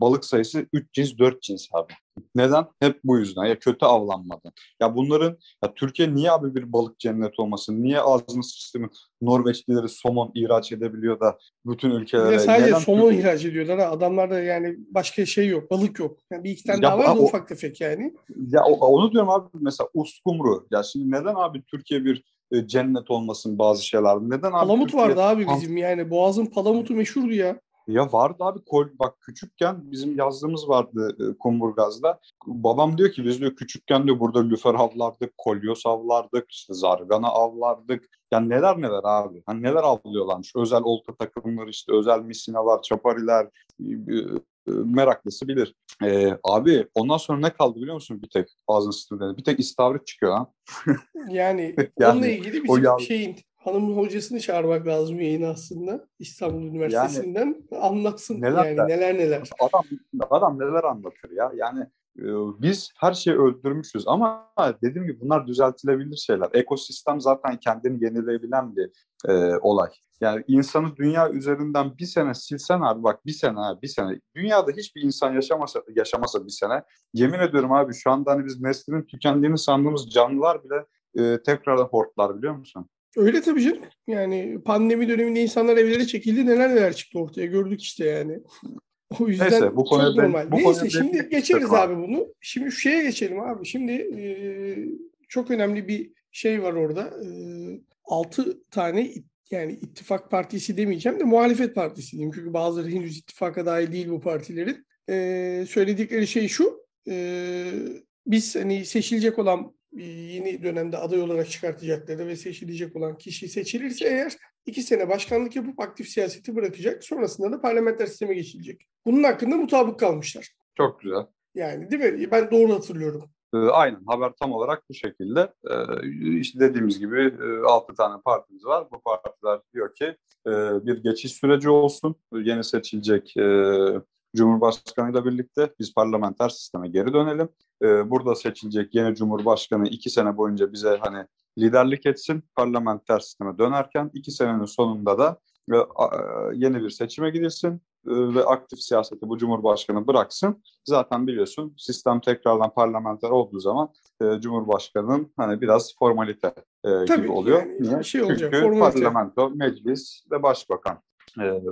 balık sayısı 3 cins 4 cins abi. Neden? Hep bu yüzden. Ya kötü avlanmadan. Ya bunların Türkiye niye abi bir balık cenneti olmasın? Niye ağzını sıçtığımın Norveçlileri somon ihraç edebiliyor da bütün ülkelere? Ya sadece somon ihraç ediyorlar. Adamlarda yani başka şey yok. Balık yok. Yani bir iki tane daha var da ufak tefek yani. Ya onu diyorum abi, mesela uskumru. Ya şimdi neden abi Türkiye bir cennet olmasın bazı şeylerde? Neden abi? Palamut Türkiye... vardı abi bizim yani. Boğaz'ın palamutu meşhurdu ya. Ya vardı abi. Bak küçükken bizim yazlığımız vardı Kumburgaz'da. Babam diyor ki biz diyor küçükken diyor burada lüfer avlardık, kolyoz avlardık, işte zargana avlardık. Yani neler abi. Hani neler avlıyorlarmış. Özel olta takımları, işte özel misinalar, çapariler, meraklısı bilir. Abi ondan sonra ne kaldı biliyor musun bir tek ağzın sütünden? Bir tek istavrit çıkıyor ha. yani onunla ilgili bir şeyin hanımın hocasını çağırmak lazım yayın aslında. İstanbul Üniversitesi'nden anlatsın neler. Adam neler anlatır ya. Yani biz her şeyi öldürmüşüz ama dediğim gibi bunlar düzeltilebilir şeyler. Ekosistem zaten kendini yenilebilen bir olay. Yani insanı dünya üzerinden bir sene silsen abi bak bir sene. Dünyada hiçbir insan yaşamasa bir sene. Yemin ediyorum abi şu anda hani biz neslinin tükendiğini sandığımız canlılar bile tekrardan hortlar biliyor musun? Öyle tabii canım. Yani pandemi döneminde insanlar evlere çekildi neler çıktı ortaya gördük işte yani. O yüzden neyse, bu çok normal. Neyse şimdi geçeriz abi bunu. Şimdi şu şeye geçelim abi. Şimdi çok önemli bir şey var orada. 6 tane yani ittifak partisi demeyeceğim de muhalefet partisi diyeyim. Çünkü bazıları henüz ittifaka dahil değil bu partilerin. Söyledikleri şey şu. Biz hani seçilecek olan yeni dönemde aday olarak çıkartacakları ve seçilecek olan kişi seçilirse eğer 2 sene başkanlık yapıp aktif siyaseti bırakacak. Sonrasında da parlamenter sisteme geçilecek. Bunun hakkında mutabık kalmışlar. Çok güzel. Yani değil mi? Ben doğru hatırlıyorum. Aynen. Haber tam olarak bu şekilde. İşte dediğimiz gibi 6 tane partimiz var. Bu partiler diyor ki bir geçiş süreci olsun. Yeni seçilecek Cumhurbaşkanıyla birlikte biz parlamenter sisteme geri dönelim. Burada seçilecek yeni Cumhurbaşkanı 2 sene boyunca bize hani liderlik etsin. Parlamenter sisteme dönerken 2 senenin sonunda da yeni bir seçime gidilsin ve aktif siyaseti bu Cumhurbaşkanı bıraksın. Zaten biliyorsun sistem tekrardan parlamenter olduğu zaman Cumhurbaşkanı'nın hani biraz formalite gibi oluyor. Yani şey olacak, çünkü formalite. Parlamento, meclis ve başbakan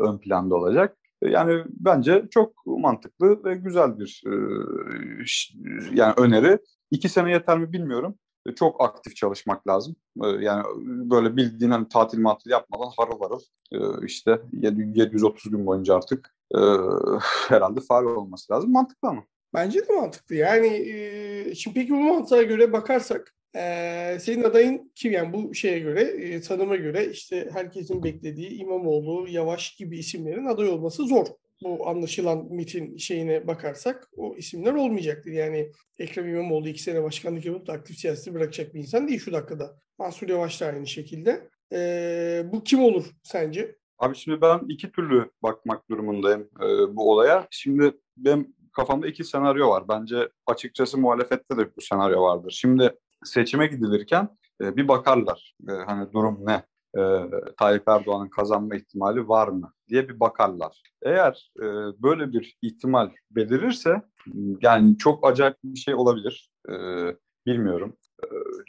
ön planda olacak. Yani bence çok mantıklı ve güzel bir yani öneri. 2 sene yeter mi bilmiyorum. Çok aktif çalışmak lazım. Yani böyle bildiğin hani tatil yapmadan harıl harıl işte 730 gün boyunca artık herhalde faal olması lazım. Mantıklı mı? Bence de mantıklı. Yani şimdi peki bu mantığa göre bakarsak senin adayın kim? Yani bu şeye göre, tanıma göre işte herkesin beklediği İmamoğlu, Yavaş gibi isimlerin aday olması zor. Bu anlaşılan MİT'in şeyine bakarsak o isimler olmayacaktır. Yani Ekrem İmamoğlu 2 sene başkanlık yapıp da aktif siyaseti bırakacak bir insan değil şu dakikada. Mansur Yavaş da aynı şekilde. Bu kim olur sence? Abi şimdi ben 2 türlü bakmak durumundayım bu olaya. Şimdi benim kafamda 2 senaryo var. Bence açıkçası muhalefette de bu senaryo vardır. Şimdi seçime gidilirken bir bakarlar hani durum ne? Tayyip Erdoğan'ın kazanma ihtimali var mı diye bir bakarlar. Eğer böyle bir ihtimal belirirse yani çok acayip bir şey olabilir. Bilmiyorum.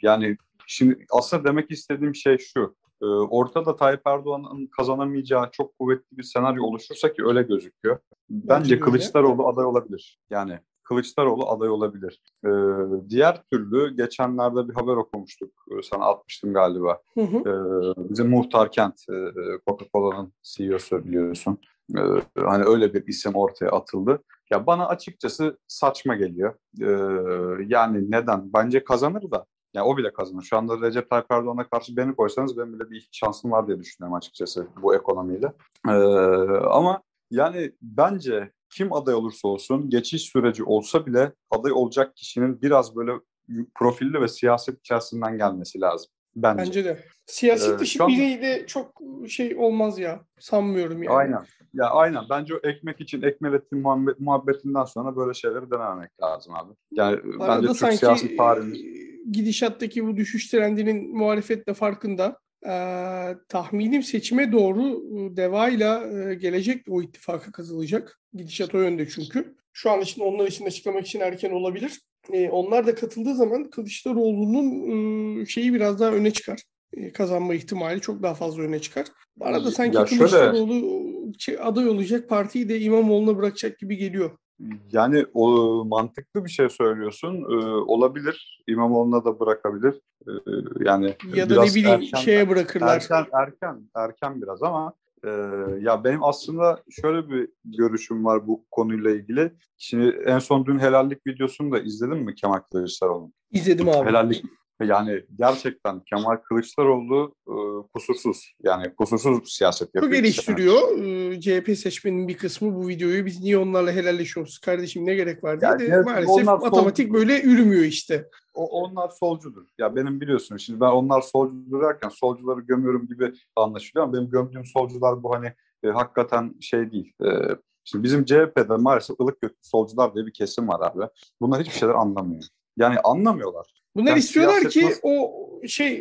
Yani şimdi aslında demek istediğim şey şu. Ortada Tayyip Erdoğan'ın kazanamayacağı çok kuvvetli bir senaryo oluşursa ki öyle gözüküyor. Bence Kılıçdaroğlu aday olabilir. Yani Kılıçdaroğlu aday olabilir. Diğer türlü geçenlerde bir haber okumuştuk. Sana atmıştım galiba. Bizim Muhtar Kent, Coca-Cola'nın CEO'su biliyorsun. Hani öyle bir isim ortaya atıldı. Ya bana açıkçası saçma geliyor. Yani neden? Bence kazanır da. Yani o bile kazanır. Şu anda Recep Tayyip Erdoğan'a karşı beni koysanız benim bile bir şansım var diye düşünüyorum açıkçası bu ekonomiyle. Ama yani bence kim aday olursa olsun geçiş süreci olsa bile aday olacak kişinin biraz böyle profilli ve siyaset içerisinden gelmesi lazım. Bence de. Siyaset dışı biriyle çok şey olmaz ya. Sanmıyorum yani. Aynen. Ya aynen. Bence o ekmek için ekmelettin muhabbetinden sonra böyle şeyleri denememek lazım abi. Yani arada bence Türk siyaset tarihimiz gidişattaki bu düşüş trendinin muhalefetle farkında. Tahminim seçime doğru devayla gelecek o ittifaka kazılacak. Gidişat o yönde çünkü. Şu an için onlar için açıklamak için erken olabilir. Onlar da katıldığı zaman Kılıçdaroğlu'nun şeyi biraz daha öne çıkar. Kazanma ihtimali çok daha fazla öne çıkar. Arada sanki Kılıçdaroğlu aday olacak partiyi de İmamoğlu'na bırakacak gibi geliyor. Yani o mantıklı bir şey söylüyorsun. Olabilir. İmamoğlu'na da bırakabilir. Yani ya da ne bileyim erken, şeye bırakırlar. Erken biraz ama ya benim aslında şöyle bir görüşüm var bu konuyla ilgili. Şimdi en son dün helallik videosunu da izledin mi Kemal Kılıçdaroğlu'nun? İzledim abi. Helallik Yani gerçekten Kemal Kılıçdaroğlu kusursuz. Yani kusursuz bir siyaset yapıyor. Bu geliştiriyor. CHP seçmenin bir kısmı bu videoyu biz niye onlarla helalleşiyoruz kardeşim ne gerek var diye de maalesef matematik böyle ürümüyor işte. Onlar solcudur. Ya benim biliyorsunuz şimdi ben onlar solcudur derken solcuları gömüyorum gibi anlaşılıyor ama benim gömdüğüm solcular bu hani hakikaten şey değil. Şimdi bizim CHP'de maalesef ılık götlü solcular diye bir kesim var abi. Bunlar hiçbir şeyler anlamıyor. Yani anlamıyorlar. Bunlar yani istiyorlar ki nasıl... o şey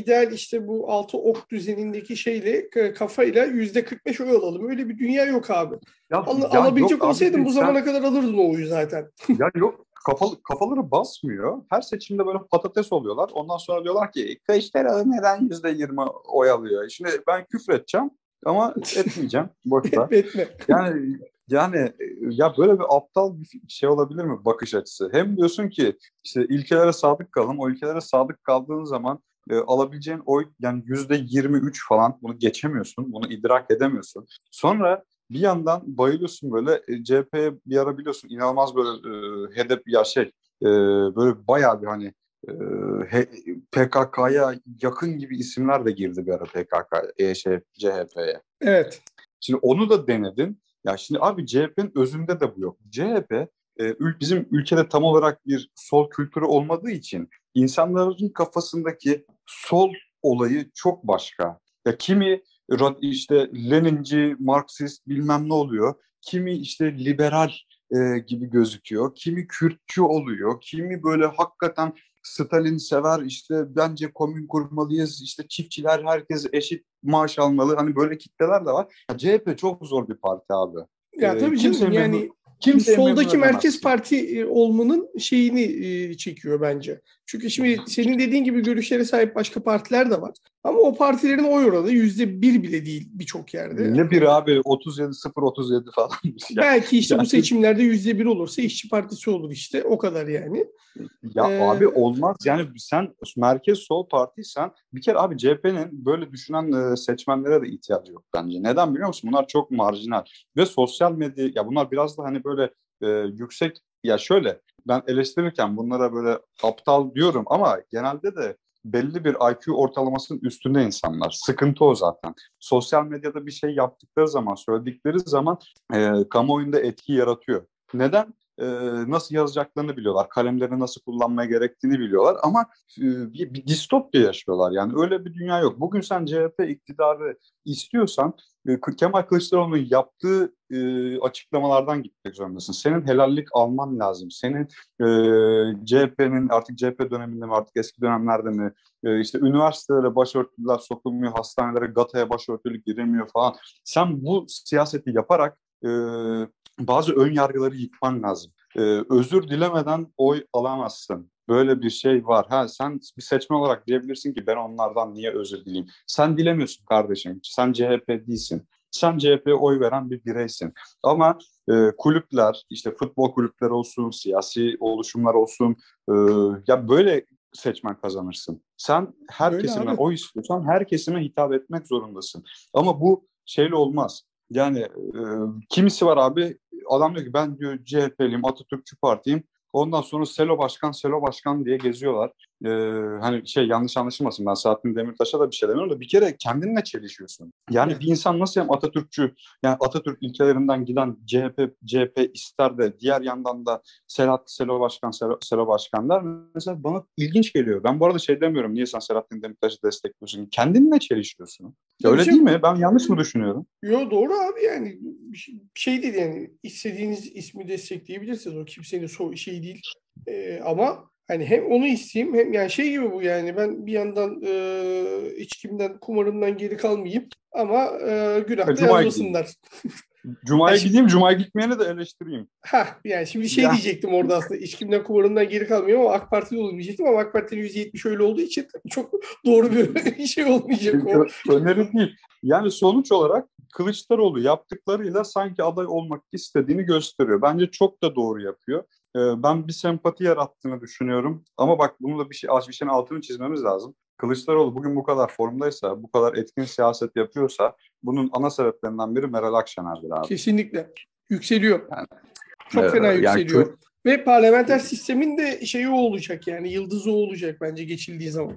ideal işte bu altı ok düzenindeki şeyle kafayla %45 oy alalım. Öyle bir dünya yok abi. Ya, alabilecek olsaydın bu zamana kadar alırdın o oyu zaten. Ya yok kafaları basmıyor. Her seçimde böyle patates oluyorlar. Ondan sonra diyorlar ki Kılıçdaroğlu neden %20 oy alıyor? Şimdi ben küfür edeceğim ama etmeyeceğim. Boşver. Etme. Yani ya böyle bir aptal bir şey olabilir mi bakış açısı? Hem diyorsun ki işte ilkelere sadık kalın, o ilkelere sadık kaldığın zaman alabileceğin oy yani %23 falan bunu geçemiyorsun, bunu idrak edemiyorsun. Sonra bir yandan bayılıyorsun böyle CHP'ye bir ara biliyorsun inanılmaz böyle hedef ya böyle bayağı bir hani PKK'ya yakın gibi isimler de girdi bir ara CHP'ye. Evet. Şimdi onu da denedin. Ya şimdi abi CHP'nin özünde de bu yok. CHP bizim ülkede tam olarak bir sol kültürü olmadığı için insanların kafasındaki sol olayı çok başka. Ya kimi işte Leninci, Marksist bilmem ne oluyor. Kimi işte liberal gibi gözüküyor. Kimi Kürtçü oluyor. Kimi böyle hakikaten Stalin sever işte bence komün kurmalıyız işte çiftçiler herkes eşit maaş almalı hani böyle kitleler de var. CHP çok zor bir parti abi. Ya tabii canım yani soldaki merkez parti olmanın şeyini çekiyor bence. Çünkü şimdi senin dediğin gibi görüşlere sahip başka partiler de var. Ama o partilerin oy oranı %1 bile değil birçok yerde. Ne bir abi 37, 0-37 falan. Belki işte bu seçimlerde %1 olursa İşçi Partisi olur işte o kadar yani. Ya abi olmaz yani sen merkez sol partiysen bir kere abi CHP'nin böyle düşünen seçmenlere de ihtiyacı yok bence. Neden biliyor musun? Bunlar çok marjinal ve sosyal medya ya bunlar biraz da hani böyle yüksek ya şöyle ben eleştirirken bunlara böyle aptal diyorum ama genelde de belli bir IQ ortalamasının üstünde insanlar. Sıkıntı o zaten. Sosyal medyada bir şey yaptıkları zaman, söyledikleri zaman kamuoyunda etki yaratıyor. Neden? Nasıl yazacaklarını biliyorlar. Kalemlerini nasıl kullanmaya gerektiğini biliyorlar. Ama bir distopya yaşıyorlar. Yani öyle bir dünya yok. Bugün sen CHP iktidarı istiyorsan Kemal Kılıçdaroğlu'nun yaptığı açıklamalardan gitmek zorundasın. Senin helallik alman lazım. Senin CHP'nin artık CHP döneminde mi artık eski dönemlerde mi işte üniversitelere başörtüler sokulmuyor, hastanelere GATA'ya başörtülük girilmiyor falan. Sen bu siyaseti yaparak bazı ön yargıları yıkman lazım. Özür dilemeden oy alamazsın. Böyle bir şey var. Ha sen bir seçmen olarak diyebilirsin ki ben onlardan niye özür dileyim? Sen dilemiyorsun kardeşim. Sen CHP değilsin. Sen CHP'ye oy veren bir bireysin. Ama kulüpler, işte futbol kulüpleri olsun, siyasi oluşumlar olsun, ya böyle seçmen kazanırsın. Sen her öyle kesimden abi. Oy istiyorsan her kesime hitap etmek zorundasın. Ama bu şeyle olmaz. Yani kimisi var abi, adam diyor ki ben diyor CHP'liyim, Atatürkçü partiyim. Ondan sonra Selo Başkan diye geziyorlar. Hani yanlış anlaşılmasın ben Selahattin Demirtaş'a da bir şey demiyorum da bir kere kendinle çelişiyorsun. Yani bir insan nasıl yani Atatürkçü, yani Atatürk ilkelerinden giden CHP ister de diğer yandan da Selo Başkan der. Mesela bana ilginç geliyor. Ben bu arada demiyorum niye sen Selahattin Demirtaş'ı destekliyorsun? Kendinle çelişiyorsun. Öyle değil mi? Ben yanlış mı düşünüyorum? Yo doğru abi yani şey değil yani istediğiniz ismi destekleyebilirsiniz. O kimsenin şey değil ama hani hem onu isteyeyim hem yani şey gibi bu yani ben bir yandan içkimden kumarımdan geri kalmayayım ama günah da yazmasınlar. Cuma'ya gideyim, Cuma'ya gitmeyene de eleştireyim. Ha yani şimdi şey ya. Diyecektim orada aslında içkimden kumarımdan geri kalmayayım ama AK Parti'de olayım diyecektim ama AK Parti'nin %70 öyle olduğu için çok doğru bir şey olmayacak. Öneri değil. Yani sonuç olarak Kılıçdaroğlu yaptıklarıyla sanki aday olmak istediğini gösteriyor. Bence çok da doğru yapıyor. Ben bir sempati yarattığını düşünüyorum. Ama bak bunu da bir şeyin altını çizmemiz lazım. Kılıçdaroğlu bugün bu kadar formdaysa, bu kadar etkin siyaset yapıyorsa bunun ana sebeplerinden biri Meral Akşener'dir abi. Kesinlikle. Yükseliyor. Yani, çok fena yükseliyor. Ve parlamenter sistemin de şeyi olacak yani, yıldızı olacak bence geçildiği zaman.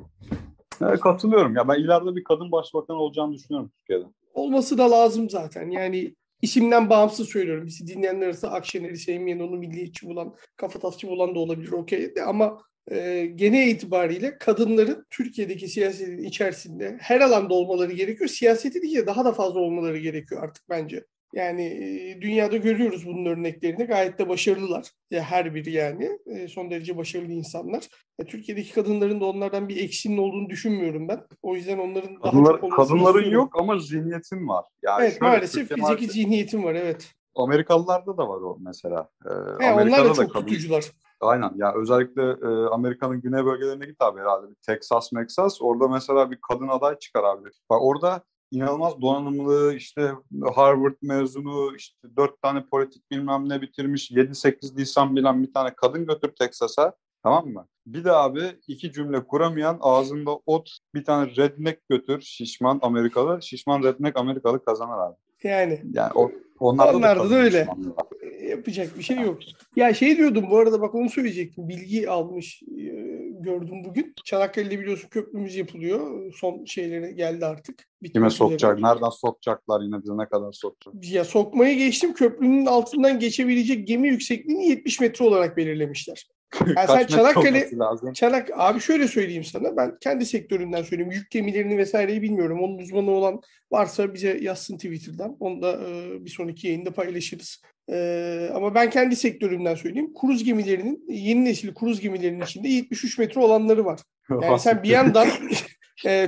Evet, katılıyorum. Ya ben ileride bir kadın başbakan olacağını düşünüyorum Türkiye'de. Olması da lazım zaten. Yani isimden bağımsız söylüyorum. Bizi dinleyenler arasında Akşener'i sevmeyen, onu milliyetçi bulan, kafatasçı bulan da olabilir. Okey. Ama gene itibariyle kadınların Türkiye'deki siyasetin içerisinde her alanda olmaları gerekiyor. Siyaseti değil de daha da fazla olmaları gerekiyor artık bence. Yani dünyada görüyoruz bunun örneklerini. Gayet de başarılılar. Her biri yani. Son derece başarılı insanlar. Türkiye'deki kadınların da onlardan bir eksinin olduğunu düşünmüyorum ben. O yüzden onların daha çok kadınların yok ama zihniyetin var. Yani evet, maalesef bizdeki zihniyetin var. Evet. Amerikalılarda da var o mesela. Onlar da çok tutucular. Aynen. Ya özellikle Amerika'nın güney bölgelerine git abi herhalde. Texas, Meksas. Orada mesela bir kadın aday çıkar abi. Bak orada İnanılmaz donanımlı, işte Harvard mezunu, işte 4 tane politik bilmem ne bitirmiş, 7-8 lisan bilen bir tane kadın götür Texas'a, tamam mı? Bir de abi 2 cümle kuramayan, ağzında ot bir tane redneck götür, şişman Amerikalı, şişman redneck Amerikalı kazanır abi. Yani onlarda da öyle. Yapacak bir şey yok. Ya şey diyordum bu arada, bak onu söyleyecektim. Bilgi almış gördüm bugün. Çanakkale'de biliyorsun köprümüz yapılıyor. Son şeylere geldi artık. Kime sokacak? Nereden sokacaklar yine bize, ne kadar sokacak? Ya sokmaya geçtim. Köprünün altından geçebilecek gemi yüksekliğini 70 metre olarak belirlemişler. Yani sen abi şöyle söyleyeyim sana, ben kendi sektöründen söyleyeyim, yük gemilerini vesaireyi bilmiyorum, onun uzmanı olan varsa bize yazsın Twitter'dan, onu da bir sonraki yayında paylaşırız. Ama ben kendi sektörümden söyleyeyim, kruz gemilerinin, yeni nesil kruz gemilerinin içinde 73 metre olanları var. Yani sen bir yandan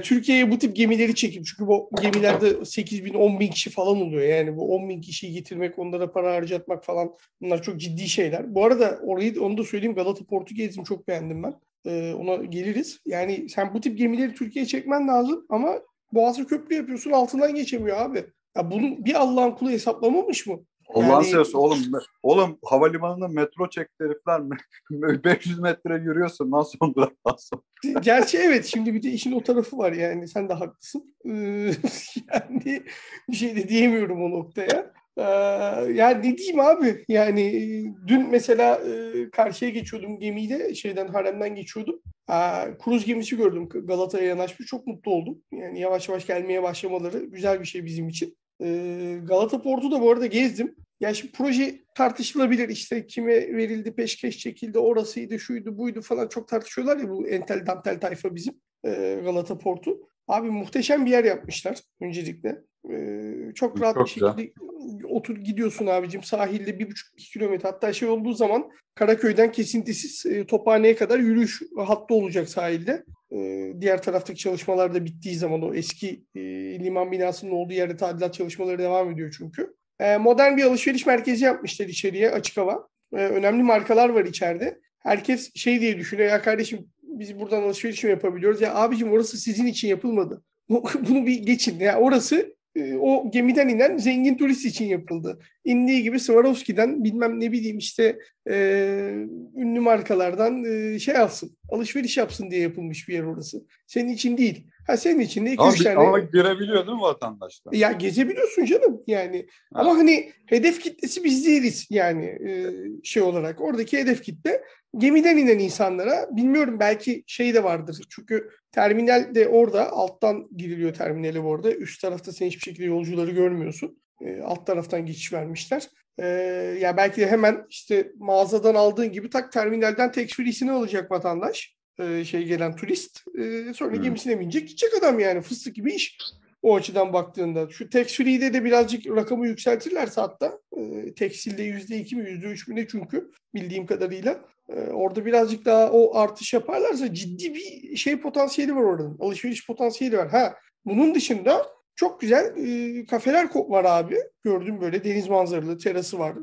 Türkiye'ye bu tip gemileri çekip, çünkü bu gemilerde 8 bin 10 bin kişi falan oluyor, yani bu 10 bin kişiyi getirmek, onlara para harcatmak falan, bunlar çok ciddi şeyler. Bu arada orayı, onu da söyleyeyim, Galata Port'u gezdim, çok beğendim ben, ona geliriz. Yani sen bu tip gemileri Türkiye'ye çekmen lazım ama Boğaz'ı köprü yapıyorsun, altından geçemiyor abi. Ya bunun bir Allah'ın kulu hesaplamamış mı? Allah'ın seversen oğlum havalimanında metro çekti herifler, 500 metre yürüyorsun, nasıl olur, nasıl? Gerçi evet, şimdi bir de işin o tarafı var yani, sen de haklısın. Yani bir şey de diyemiyorum o noktaya. Yani ne diyeyim abi, yani dün mesela karşıya geçiyordum gemiyle, haremden geçiyordum. Kruz gemisi gördüm, Galata'ya yanaşmış, çok mutlu oldum. Yani yavaş yavaş gelmeye başlamaları güzel bir şey bizim için. Galata Port'u da bu arada gezdim. Yani şimdi proje tartışılabilir, işte kime verildi, peşkeş çekildi, orasıydı, şuydu, buydu falan, çok tartışıyorlar ya bu entel dantel tayfa bizim Galata Port'u. Abi muhteşem bir yer yapmışlar öncelikle. Çok rahat çok bir şekilde otur gidiyorsun abicim, sahilde 1,5-2 kilometre, hatta şey olduğu zaman Karaköy'den kesintisiz Tophane'ye kadar yürüyüş hattı olacak sahilde. Diğer taraftaki çalışmalar da bittiği zaman, o eski liman binasının olduğu yerde tadilat çalışmaları devam ediyor çünkü. Modern bir alışveriş merkezi yapmışlar içeriye, açık hava. Önemli markalar var içeride. Herkes şey diye düşünüyor, ya kardeşim biz buradan alışveriş mi yapabiliyoruz? Ya abicim orası sizin için yapılmadı. Bunu bir geçin. Ya orası o gemiden inen zengin turist için yapıldı. İndiği gibi Swarovski'den bilmem ne bileyim işte ünlü markalardan şey alsın, alışveriş yapsın diye yapılmış bir yer orası. Senin için değil. Ha, senin için de 2-3 tane. Ama girebiliyor değil mi vatandaşlar? Ya gezebiliyorsun canım yani. Ha. Ama hani hedef kitlesi biz değiliz yani şey olarak. Oradaki hedef kitle gemiden inen insanlara, bilmiyorum belki şey de vardır. Çünkü terminal de orada, alttan giriliyor terminale bu arada. Üst tarafta sen hiçbir şekilde yolcuları görmüyorsun. Alt taraftan geçiş vermişler. Ya belki de hemen işte mağazadan aldığın gibi tak terminalden tekfirisini alacak vatandaş. Gelen turist. Sonra gemisine binecek, gidecek adam yani. Fıstık gibi iş. O açıdan baktığında. Şu tax-free'de de birazcık rakamı yükseltirlerse hatta. Tekstilde %2 mi %3 mi ne, çünkü bildiğim kadarıyla. Orada birazcık daha o artış yaparlarsa ciddi bir şey potansiyeli var oranın. Alışveriş potansiyeli var. Ha, bunun dışında çok güzel kafeler var abi. Gördüm, böyle deniz manzaralı terası var.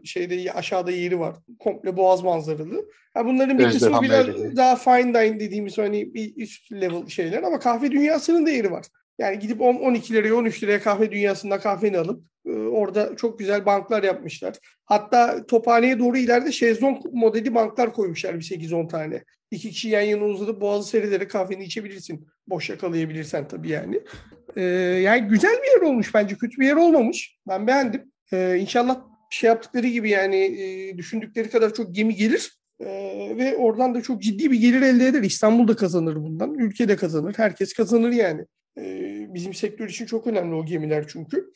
Aşağıda yeri var. Komple boğaz manzaralı. Ha, bunların bir kısmı biraz daha fine dining dediğimiz hani bir üst level şeyler, ama kahve dünyasının da yeri var. Yani gidip 12 liraya 13 liraya kahve dünyasında kahveni alıp orada çok güzel banklar yapmışlar. Hatta Tophane'ye doğru ileride şezlong modeli banklar koymuşlar, bir 8-10 tane. 2 kişi yan yana uzanıp boğazı seyrederek kahveni içebilirsin. Boş yakalayabilirsen tabii yani. Yani güzel bir yer olmuş bence. Kötü bir yer olmamış. Ben beğendim. İnşallah şey yaptıkları gibi yani düşündükleri kadar çok gemi gelir. Ve oradan da çok ciddi bir gelir elde eder. İstanbul da kazanır bundan. Ülke de kazanır. Herkes kazanır yani. Bizim sektör için çok önemli o gemiler çünkü.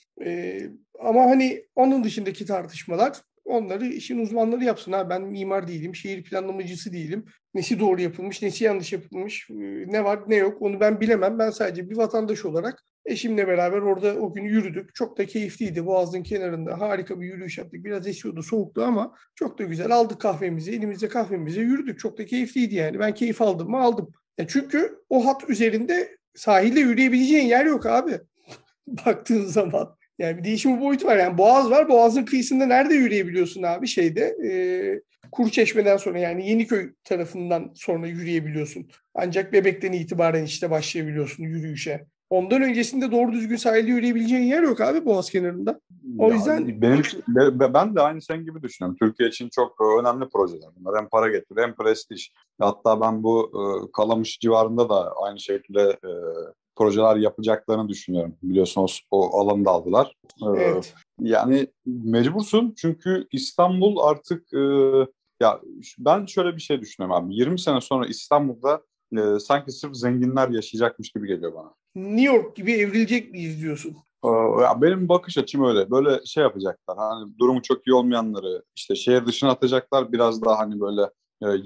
Ama hani onun dışındaki tartışmalar, onları işin uzmanları yapsın. Ha, ben mimar değilim, şehir planlamacısı değilim. Nesi doğru yapılmış, nesi yanlış yapılmış, ne var ne yok onu ben bilemem. Ben sadece bir vatandaş olarak eşimle beraber orada o gün yürüdük. Çok da keyifliydi, Boğaz'ın kenarında harika bir yürüyüş yaptık. Biraz esiyordu, soğuktu ama çok da güzel. Aldık kahvemizi, elimizde kahvemizi yürüdük. Çok da keyifliydi yani. Ben keyif aldım mı? Aldım. Çünkü o hat üzerinde sahilde yürüyebileceğin yer yok abi. Baktığın zaman. Yani bir değişim boyutu var. Yani Boğaz var. Boğaz'ın kıyısında nerede yürüyebiliyorsun abi? Kuruçeşme'den sonra yani Yeniköy tarafından sonra yürüyebiliyorsun. Ancak Bebek'ten itibaren işte başlayabiliyorsun yürüyüşe. Ondan öncesinde doğru düzgün sahilde yürüyebileceğin yer yok abi Boğaz kenarında. O yani yüzden... Ben de aynı sen gibi düşünüyorum. Türkiye için çok önemli projeler bunlar. Hem para getiriyor hem prestij. Hatta ben bu Kalamış civarında da aynı şekilde... projeler yapacaklarını düşünüyorum. Biliyorsunuz o alanı da aldılar. Evet. Yani mecbursun çünkü İstanbul artık ya ben şöyle bir şey düşünüyorum abi. 20 sene sonra İstanbul'da sanki sırf zenginler yaşayacakmış gibi geliyor bana. New York gibi evrilecek miyiz diyorsun? Ya benim bakış açım öyle. Böyle şey yapacaklar. Hani durumu çok iyi olmayanları işte şehir dışına atacaklar. Biraz daha hani böyle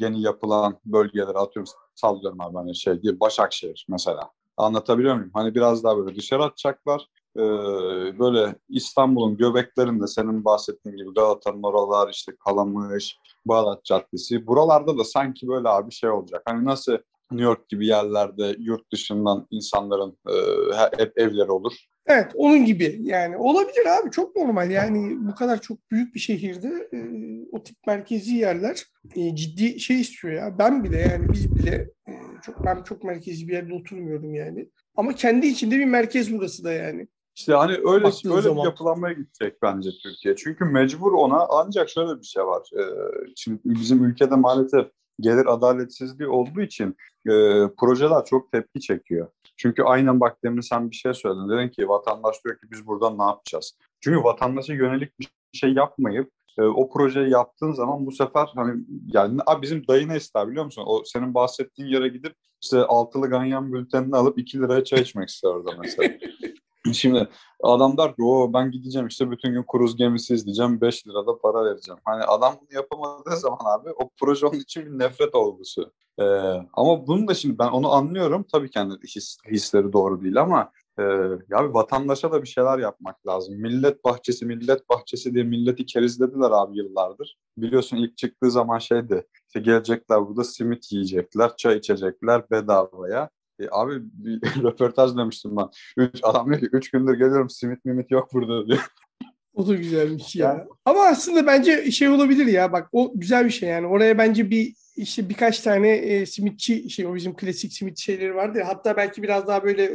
yeni yapılan bölgelere atıyorum. Sallıyorum abi hani şey diye Başakşehir mesela. Anlatabiliyor muyum? Hani biraz daha böyle dışarı atacaklar. Böyle İstanbul'un göbeklerinde senin bahsettiğin gibi Galata'nın oralar, işte Kalamış, Bağdat Caddesi. Buralarda da sanki böyle abi şey olacak. Hani nasıl New York gibi yerlerde yurt dışından insanların hep evleri olur. Evet, onun gibi yani. Olabilir abi, çok normal. Yani bu kadar çok büyük bir şehirde o tip merkezi yerler ciddi şey istiyor ya. Ben bile yani biz bile ben çok merkezi bir yerde oturmuyorum yani. Ama kendi içinde bir merkez burası da yani. İşte hani öyle bir yapılanmaya gidecek bence Türkiye. Çünkü mecbur ona, ancak şöyle bir şey var. Şimdi bizim ülkede maalesef gelir adaletsizliği olduğu için projeler çok tepki çekiyor. Çünkü aynen bak demin sen bir şey söyledin. Dedin ki vatandaş diyor ki biz buradan ne yapacağız? Çünkü vatandaşa yönelik bir şey yapmayıp o projeyi yaptığın zaman bu sefer hani yani bizim dayı ne ister biliyor musun? O senin bahsettiğin yere gidip işte altılı ganyan bültenini alıp 2 liraya çay içmek ister orada mesela. Şimdi adam der ki ben gideceğim işte bütün gün kruz gemisi izleyeceğim 5 lirada para vereceğim. Hani adam bunu yapamadığı zaman abi o proje onun için bir nefret olgusu. Ama bunun da şimdi ben onu anlıyorum. Tabii kendi hisleri doğru değil ama ya vatandaşa da bir şeyler yapmak lazım. Millet bahçesi diye milleti kerizlediler abi yıllardır. Biliyorsun ilk çıktığı zaman şeydi işte gelecekler burada simit yiyecekler, çay içecekler bedavaya. Abi bir röportaj demiştim ben. Adam diyor ki 3 gündür geliyorum simit mimit yok burada diyor. O da güzelmiş ya. Yani. Ama aslında bence şey olabilir ya bak o güzel bir şey yani. Oraya bence birkaç tane simitçi o bizim klasik simit şeyleri vardı ya. Hatta belki biraz daha böyle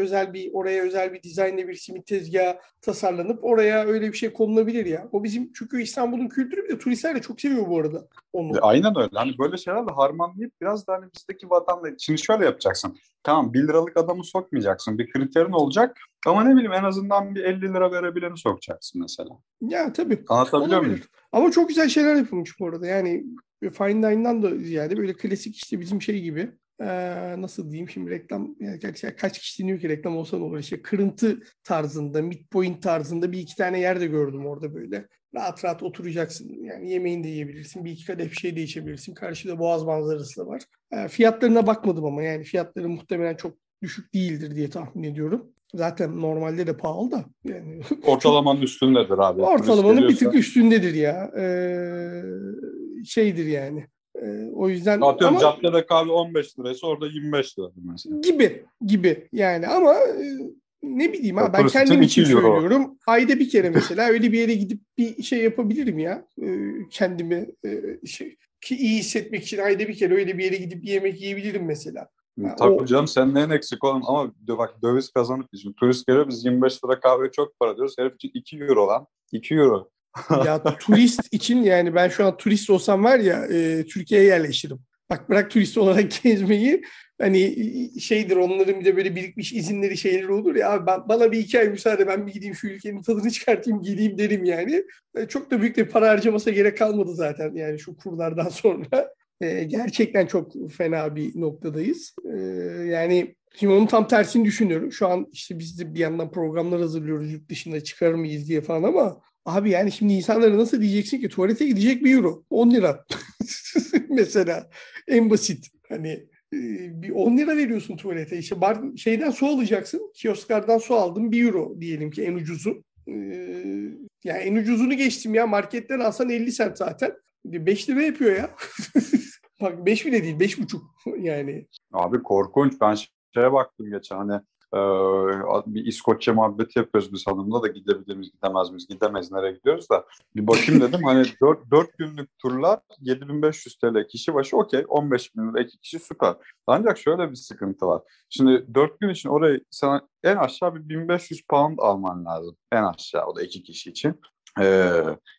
oraya özel bir dizaynla bir simit tezgahı tasarlanıp oraya öyle bir şey konulabilir ya. O bizim çünkü İstanbul'un kültürü de turistler de çok seviyor bu arada onu. Aynen öyle. Hani böyle şeylerle harmanlayıp biraz da hani bizdeki vatandaş için şöyle yapacaksın. Tamam 1 liralık adamı sokmayacaksın. Bir kriterin olacak ama ne bileyim en azından bir 50 lira verebileni sokacaksın mesela. Ya tabii. Anlatabiliyor muyum? Ama çok güzel şeyler yapılmış bu arada. Yani fine dine'dan da ziyade böyle klasik işte bizim şey gibi nasıl diyeyim şimdi reklam yani kaç kişi dinliyor ki reklam olsa ne olur işte kırıntı tarzında midpoint tarzında 1-2 tane yerde gördüm orada böyle rahat rahat oturacaksın yani yemeğini de yiyebilirsin 1-2 kadeh bir şey de içebilirsin karşıda boğaz manzarası da var fiyatlarına bakmadım ama yani fiyatları muhtemelen çok düşük değildir diye tahmin ediyorum. Zaten normalde de pahalı da. Yani ortalamanın üstündedir abi. Ortalamanın bir tık üstündedir ya. Şeydir yani. O yüzden... Atıyorum ama, caddede kahve 15 liraysa orada 25 lira mesela. Gibi yani ama ne bileyim ha ben kendim için söylüyorum. Euro. Ayda bir kere mesela öyle bir yere gidip bir şey yapabilirim ya. Kendimi ki iyi hissetmek için ayda bir kere öyle bir yere gidip bir yemek yiyebilirim mesela. Yani tabii canım sen neyin eksik oğlum ama bak döviz kazanıp şimdi turist geliyor biz 25 lira kahve çok para diyoruz herif için 2 euro lan 2 euro. Ya turist için yani ben şu an turist olsam var ya Türkiye'ye yerleşirim. Bak bırak turist olarak gezmeyi hani şeydir onların bir de böyle birikmiş izinleri şeyleri olur ya abi bana bir 2 ay müsaade ben bir gideyim şu ülkenin tadını çıkartayım geleyim derim yani. Çok da büyük bir para harcamasına gerek kalmadı zaten yani şu kurlardan sonra. gerçekten çok fena bir noktadayız. Yani şimdi onun tam tersini düşünüyorum. Şu an işte biz de bir yandan programlar hazırlıyoruz, yurt dışına çıkar mıyız diye falan, ama abi yani şimdi insanlara nasıl diyeceksin ki tuvalete gidecek €1, 10 lira mesela, en basit hani. Bir 10 lira veriyorsun tuvalete. İşte bar, şeyden su alacaksın. Kiosklardan su aldım. €1 diyelim ki en ucuzu. Yani en ucuzunu geçtim ya. Marketten alsan 50 sent zaten. 5 lira yapıyor ya. Bak 5 bile değil. 5,5 yani. Abi korkunç. Ben şeye baktım geçen. Hani bir İskoçya muhabbeti yapıyoruz biz hanımla da, gidebilir miyiz, gidemez miyiz, gidemeyiz, nereye gidiyoruz da. Bir bakayım dedim hani 4 günlük turlar €7.500 kişi başı, okey, 15.000 iki kişi süper. Ancak şöyle bir sıkıntı var. Şimdi 4 gün için orayı sana en aşağı bir £1,500 alman lazım. En aşağı, o da iki kişi için.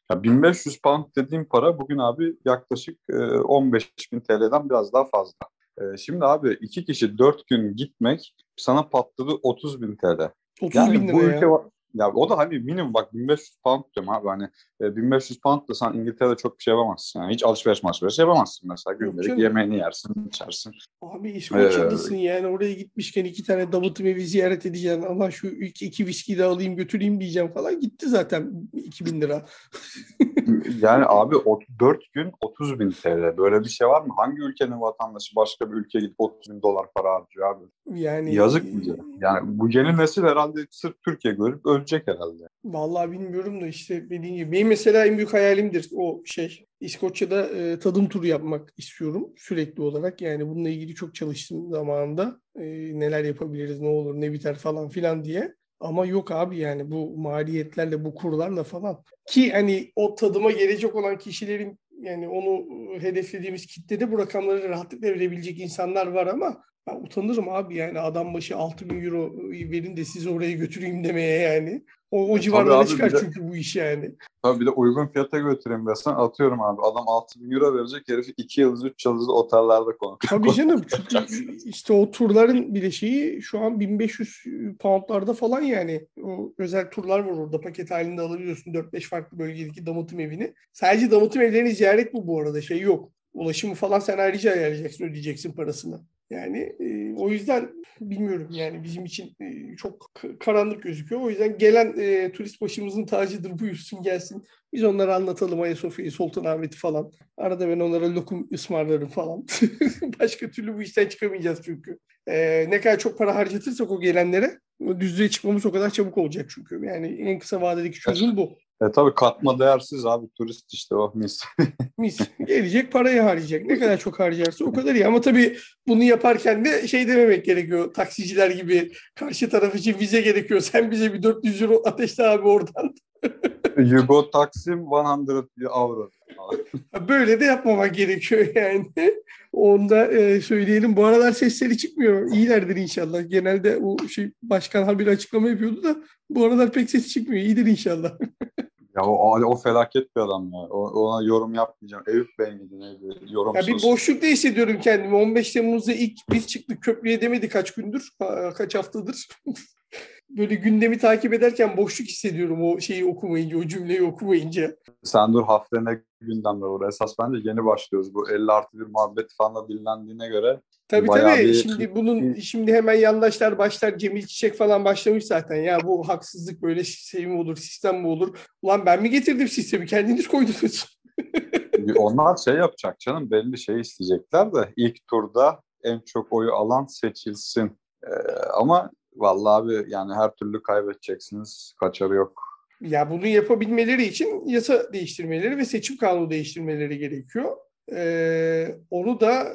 Ya £1,500 dediğim para bugün abi yaklaşık 15.000 TL'den biraz daha fazla. Şimdi abi iki kişi 4 gün gitmek sana patladı €30.000. 30 yani bin bu ülke var. Ya o da hani minimum, bak £1,500 diyorum abi, hani £1,500 da sen İngiltere'de çok bir şey yapamazsın. Yani hiç alışveriş yapamazsın mesela. Günlük yemeğini yersin, içersin. Abi İskoçya'dasın yani, oraya gitmişken 2 tane Davut'u evi ziyaret edeceğim. Ama şu 2 viski de alayım götüreyim diyeceğim falan. Gitti zaten €2.000. Yani abi 4 gün €30.000. Böyle bir şey var mı? Hangi ülkenin vatandaşı başka bir ülkeye gidip $30.000 para harcıyor abi? Yani yazık bize. Yani bu yeni nesil herhalde sırf Türkiye görüp ölecek herhalde. Vallahi bilmiyorum da işte dediğim gibi. Benim mesela en büyük hayalimdir o şey. İskoçya'da tadım turu yapmak istiyorum sürekli olarak. Yani bununla ilgili çok çalıştığım zamanında. Neler yapabiliriz, ne olur, ne biter falan filan diye. Ama yok abi yani bu maliyetlerle, bu kurlarla falan. Ki hani o tadıma gelecek olan kişilerin, yani onu hedeflediğimiz kitlede bu rakamları rahatlıkla verebilecek insanlar var, ama ben utanırım abi yani adam başı €6.000 verin de sizi oraya götüreyim demeye yani. O civarlara çıkar de, çünkü bu iş yani. Tabii bir de uygun fiyata götüreyim desen, atıyorum abi adam €6.000 verecek, herifi 2 yıldız 3 yıldızlı otellerde konuşuyor. Tabii canım, çünkü işte o turların bile şeyi şu an £1,500 falan yani. O özel turlar var orada, paket halinde alabiliyorsun 4-5 farklı bölgedeki damıtım evini. Sadece damıtım evlerini ziyaret bu arada, şey yok. Ulaşımı falan sen ayrıca ayarlayacaksın, ödeyeceksin parasını. Yani o yüzden bilmiyorum yani bizim için çok karanlık gözüküyor. O yüzden gelen turist başımızın tacıdır, buyursun gelsin. Biz onlara anlatalım Ayasofya'yı, Sultanahmet'i falan. Arada ben onlara lokum ısmarlarım falan. Başka türlü bu işten çıkamayacağız çünkü. Ne kadar çok para harcatırsak o gelenlere, düzlüğe çıkmamız o kadar çabuk olacak çünkü. Yani en kısa vadedeki çözüm bu. Tabii katma değersiz abi turist işte o mis. Mis. Gelecek parayı harcayacak. Ne kadar çok harcarsa o kadar iyi. Ama tabii bunu yaparken de şey dememek gerekiyor. Taksiciler gibi karşı taraf için vize gerekiyor. Sen bize bir €400 ateşle abi oradan. You go Taksim €100. Böyle de yapmamak gerekiyor yani. Onu da söyleyelim. Bu aralar sesleri çıkmıyor. İyilerdir inşallah. Genelde o şey başkan haberi açıklama yapıyordu da bu aralar pek ses çıkmıyor. İyidir inşallah. Ya o felaket bir adam ya. Ona yorum yapmayacağım. Eyüp Bey miydi neydi? Yorumsuz. Ya bir boşlukta hissediyorum kendimi. 15 Temmuz'da ilk biz çıktık. Köprüye demedi kaç gündür. Kaç haftadır. Böyle gündemi takip ederken boşluk hissediyorum o şeyi okumayınca, o cümleyi okumayınca. Sen dur, haftaya ne gündemler olur? Esas bence yeni başlıyoruz. Bu 50+1 muhabbet falanla dinlendiğine göre. Tabii. Bir... Şimdi hemen yandaşlar başlar. Cemil Çiçek falan başlamış zaten. Ya bu haksızlık, böyle şey mi olur, sistem mi olur? Ulan ben mi getirdim sistemi? Kendiniz koydunuz. Onlar şey yapacak canım. Belli şey isteyecekler de ilk turda en çok oyu alan seçilsin. Ama vallahi abi yani her türlü kaybedeceksiniz. Kaçarı yok. Ya bunu yapabilmeleri için yasa değiştirmeleri ve seçim kanunu değiştirmeleri gerekiyor. Onu da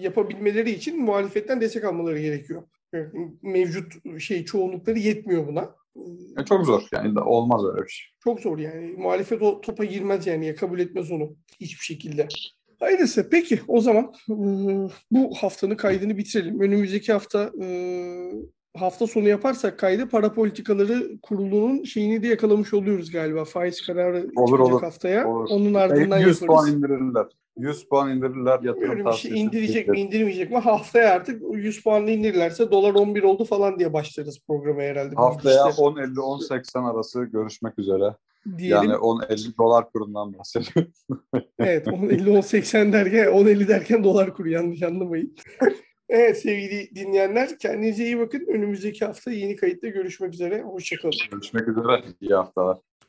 yapabilmeleri için muhalefetten destek almaları gerekiyor. Mevcut şey çoğunlukları yetmiyor buna. Çok zor yani, olmaz öyle bir şey. Çok zor yani. Muhalefet o topa girmez yani, ya kabul etmez onu hiçbir şekilde. Hayırlısı. Peki o zaman bu haftanın kaydını bitirelim. Önümüzdeki hafta hafta sonu yaparsak kaydı para politikaları kurulunun şeyini de yakalamış oluyoruz galiba. Faiz kararı çıkacak haftaya. Olur. Onun ardından 100 yaparız. 100 puan indirirler. 100 puan indirirler yatırım tavsiyesi. İndirecek mi indirmeyecek mi? Haftaya artık 100 puanla indirirlerse dolar 11 oldu falan diye başlarız programa herhalde. Haftaya 10.50-10.80 arası görüşmek üzere. Diyelim. Yani 10.50 dolar kurundan bahsediyoruz. Evet 10.50-10.80 derken 10.50 derken dolar kuru yanlış anlamayın. Evet sevgili dinleyenler, kendinize iyi bakın. Önümüzdeki hafta yeni kayıtta görüşmek üzere. Hoşçakalın. Görüşmek üzere. İyi haftalar.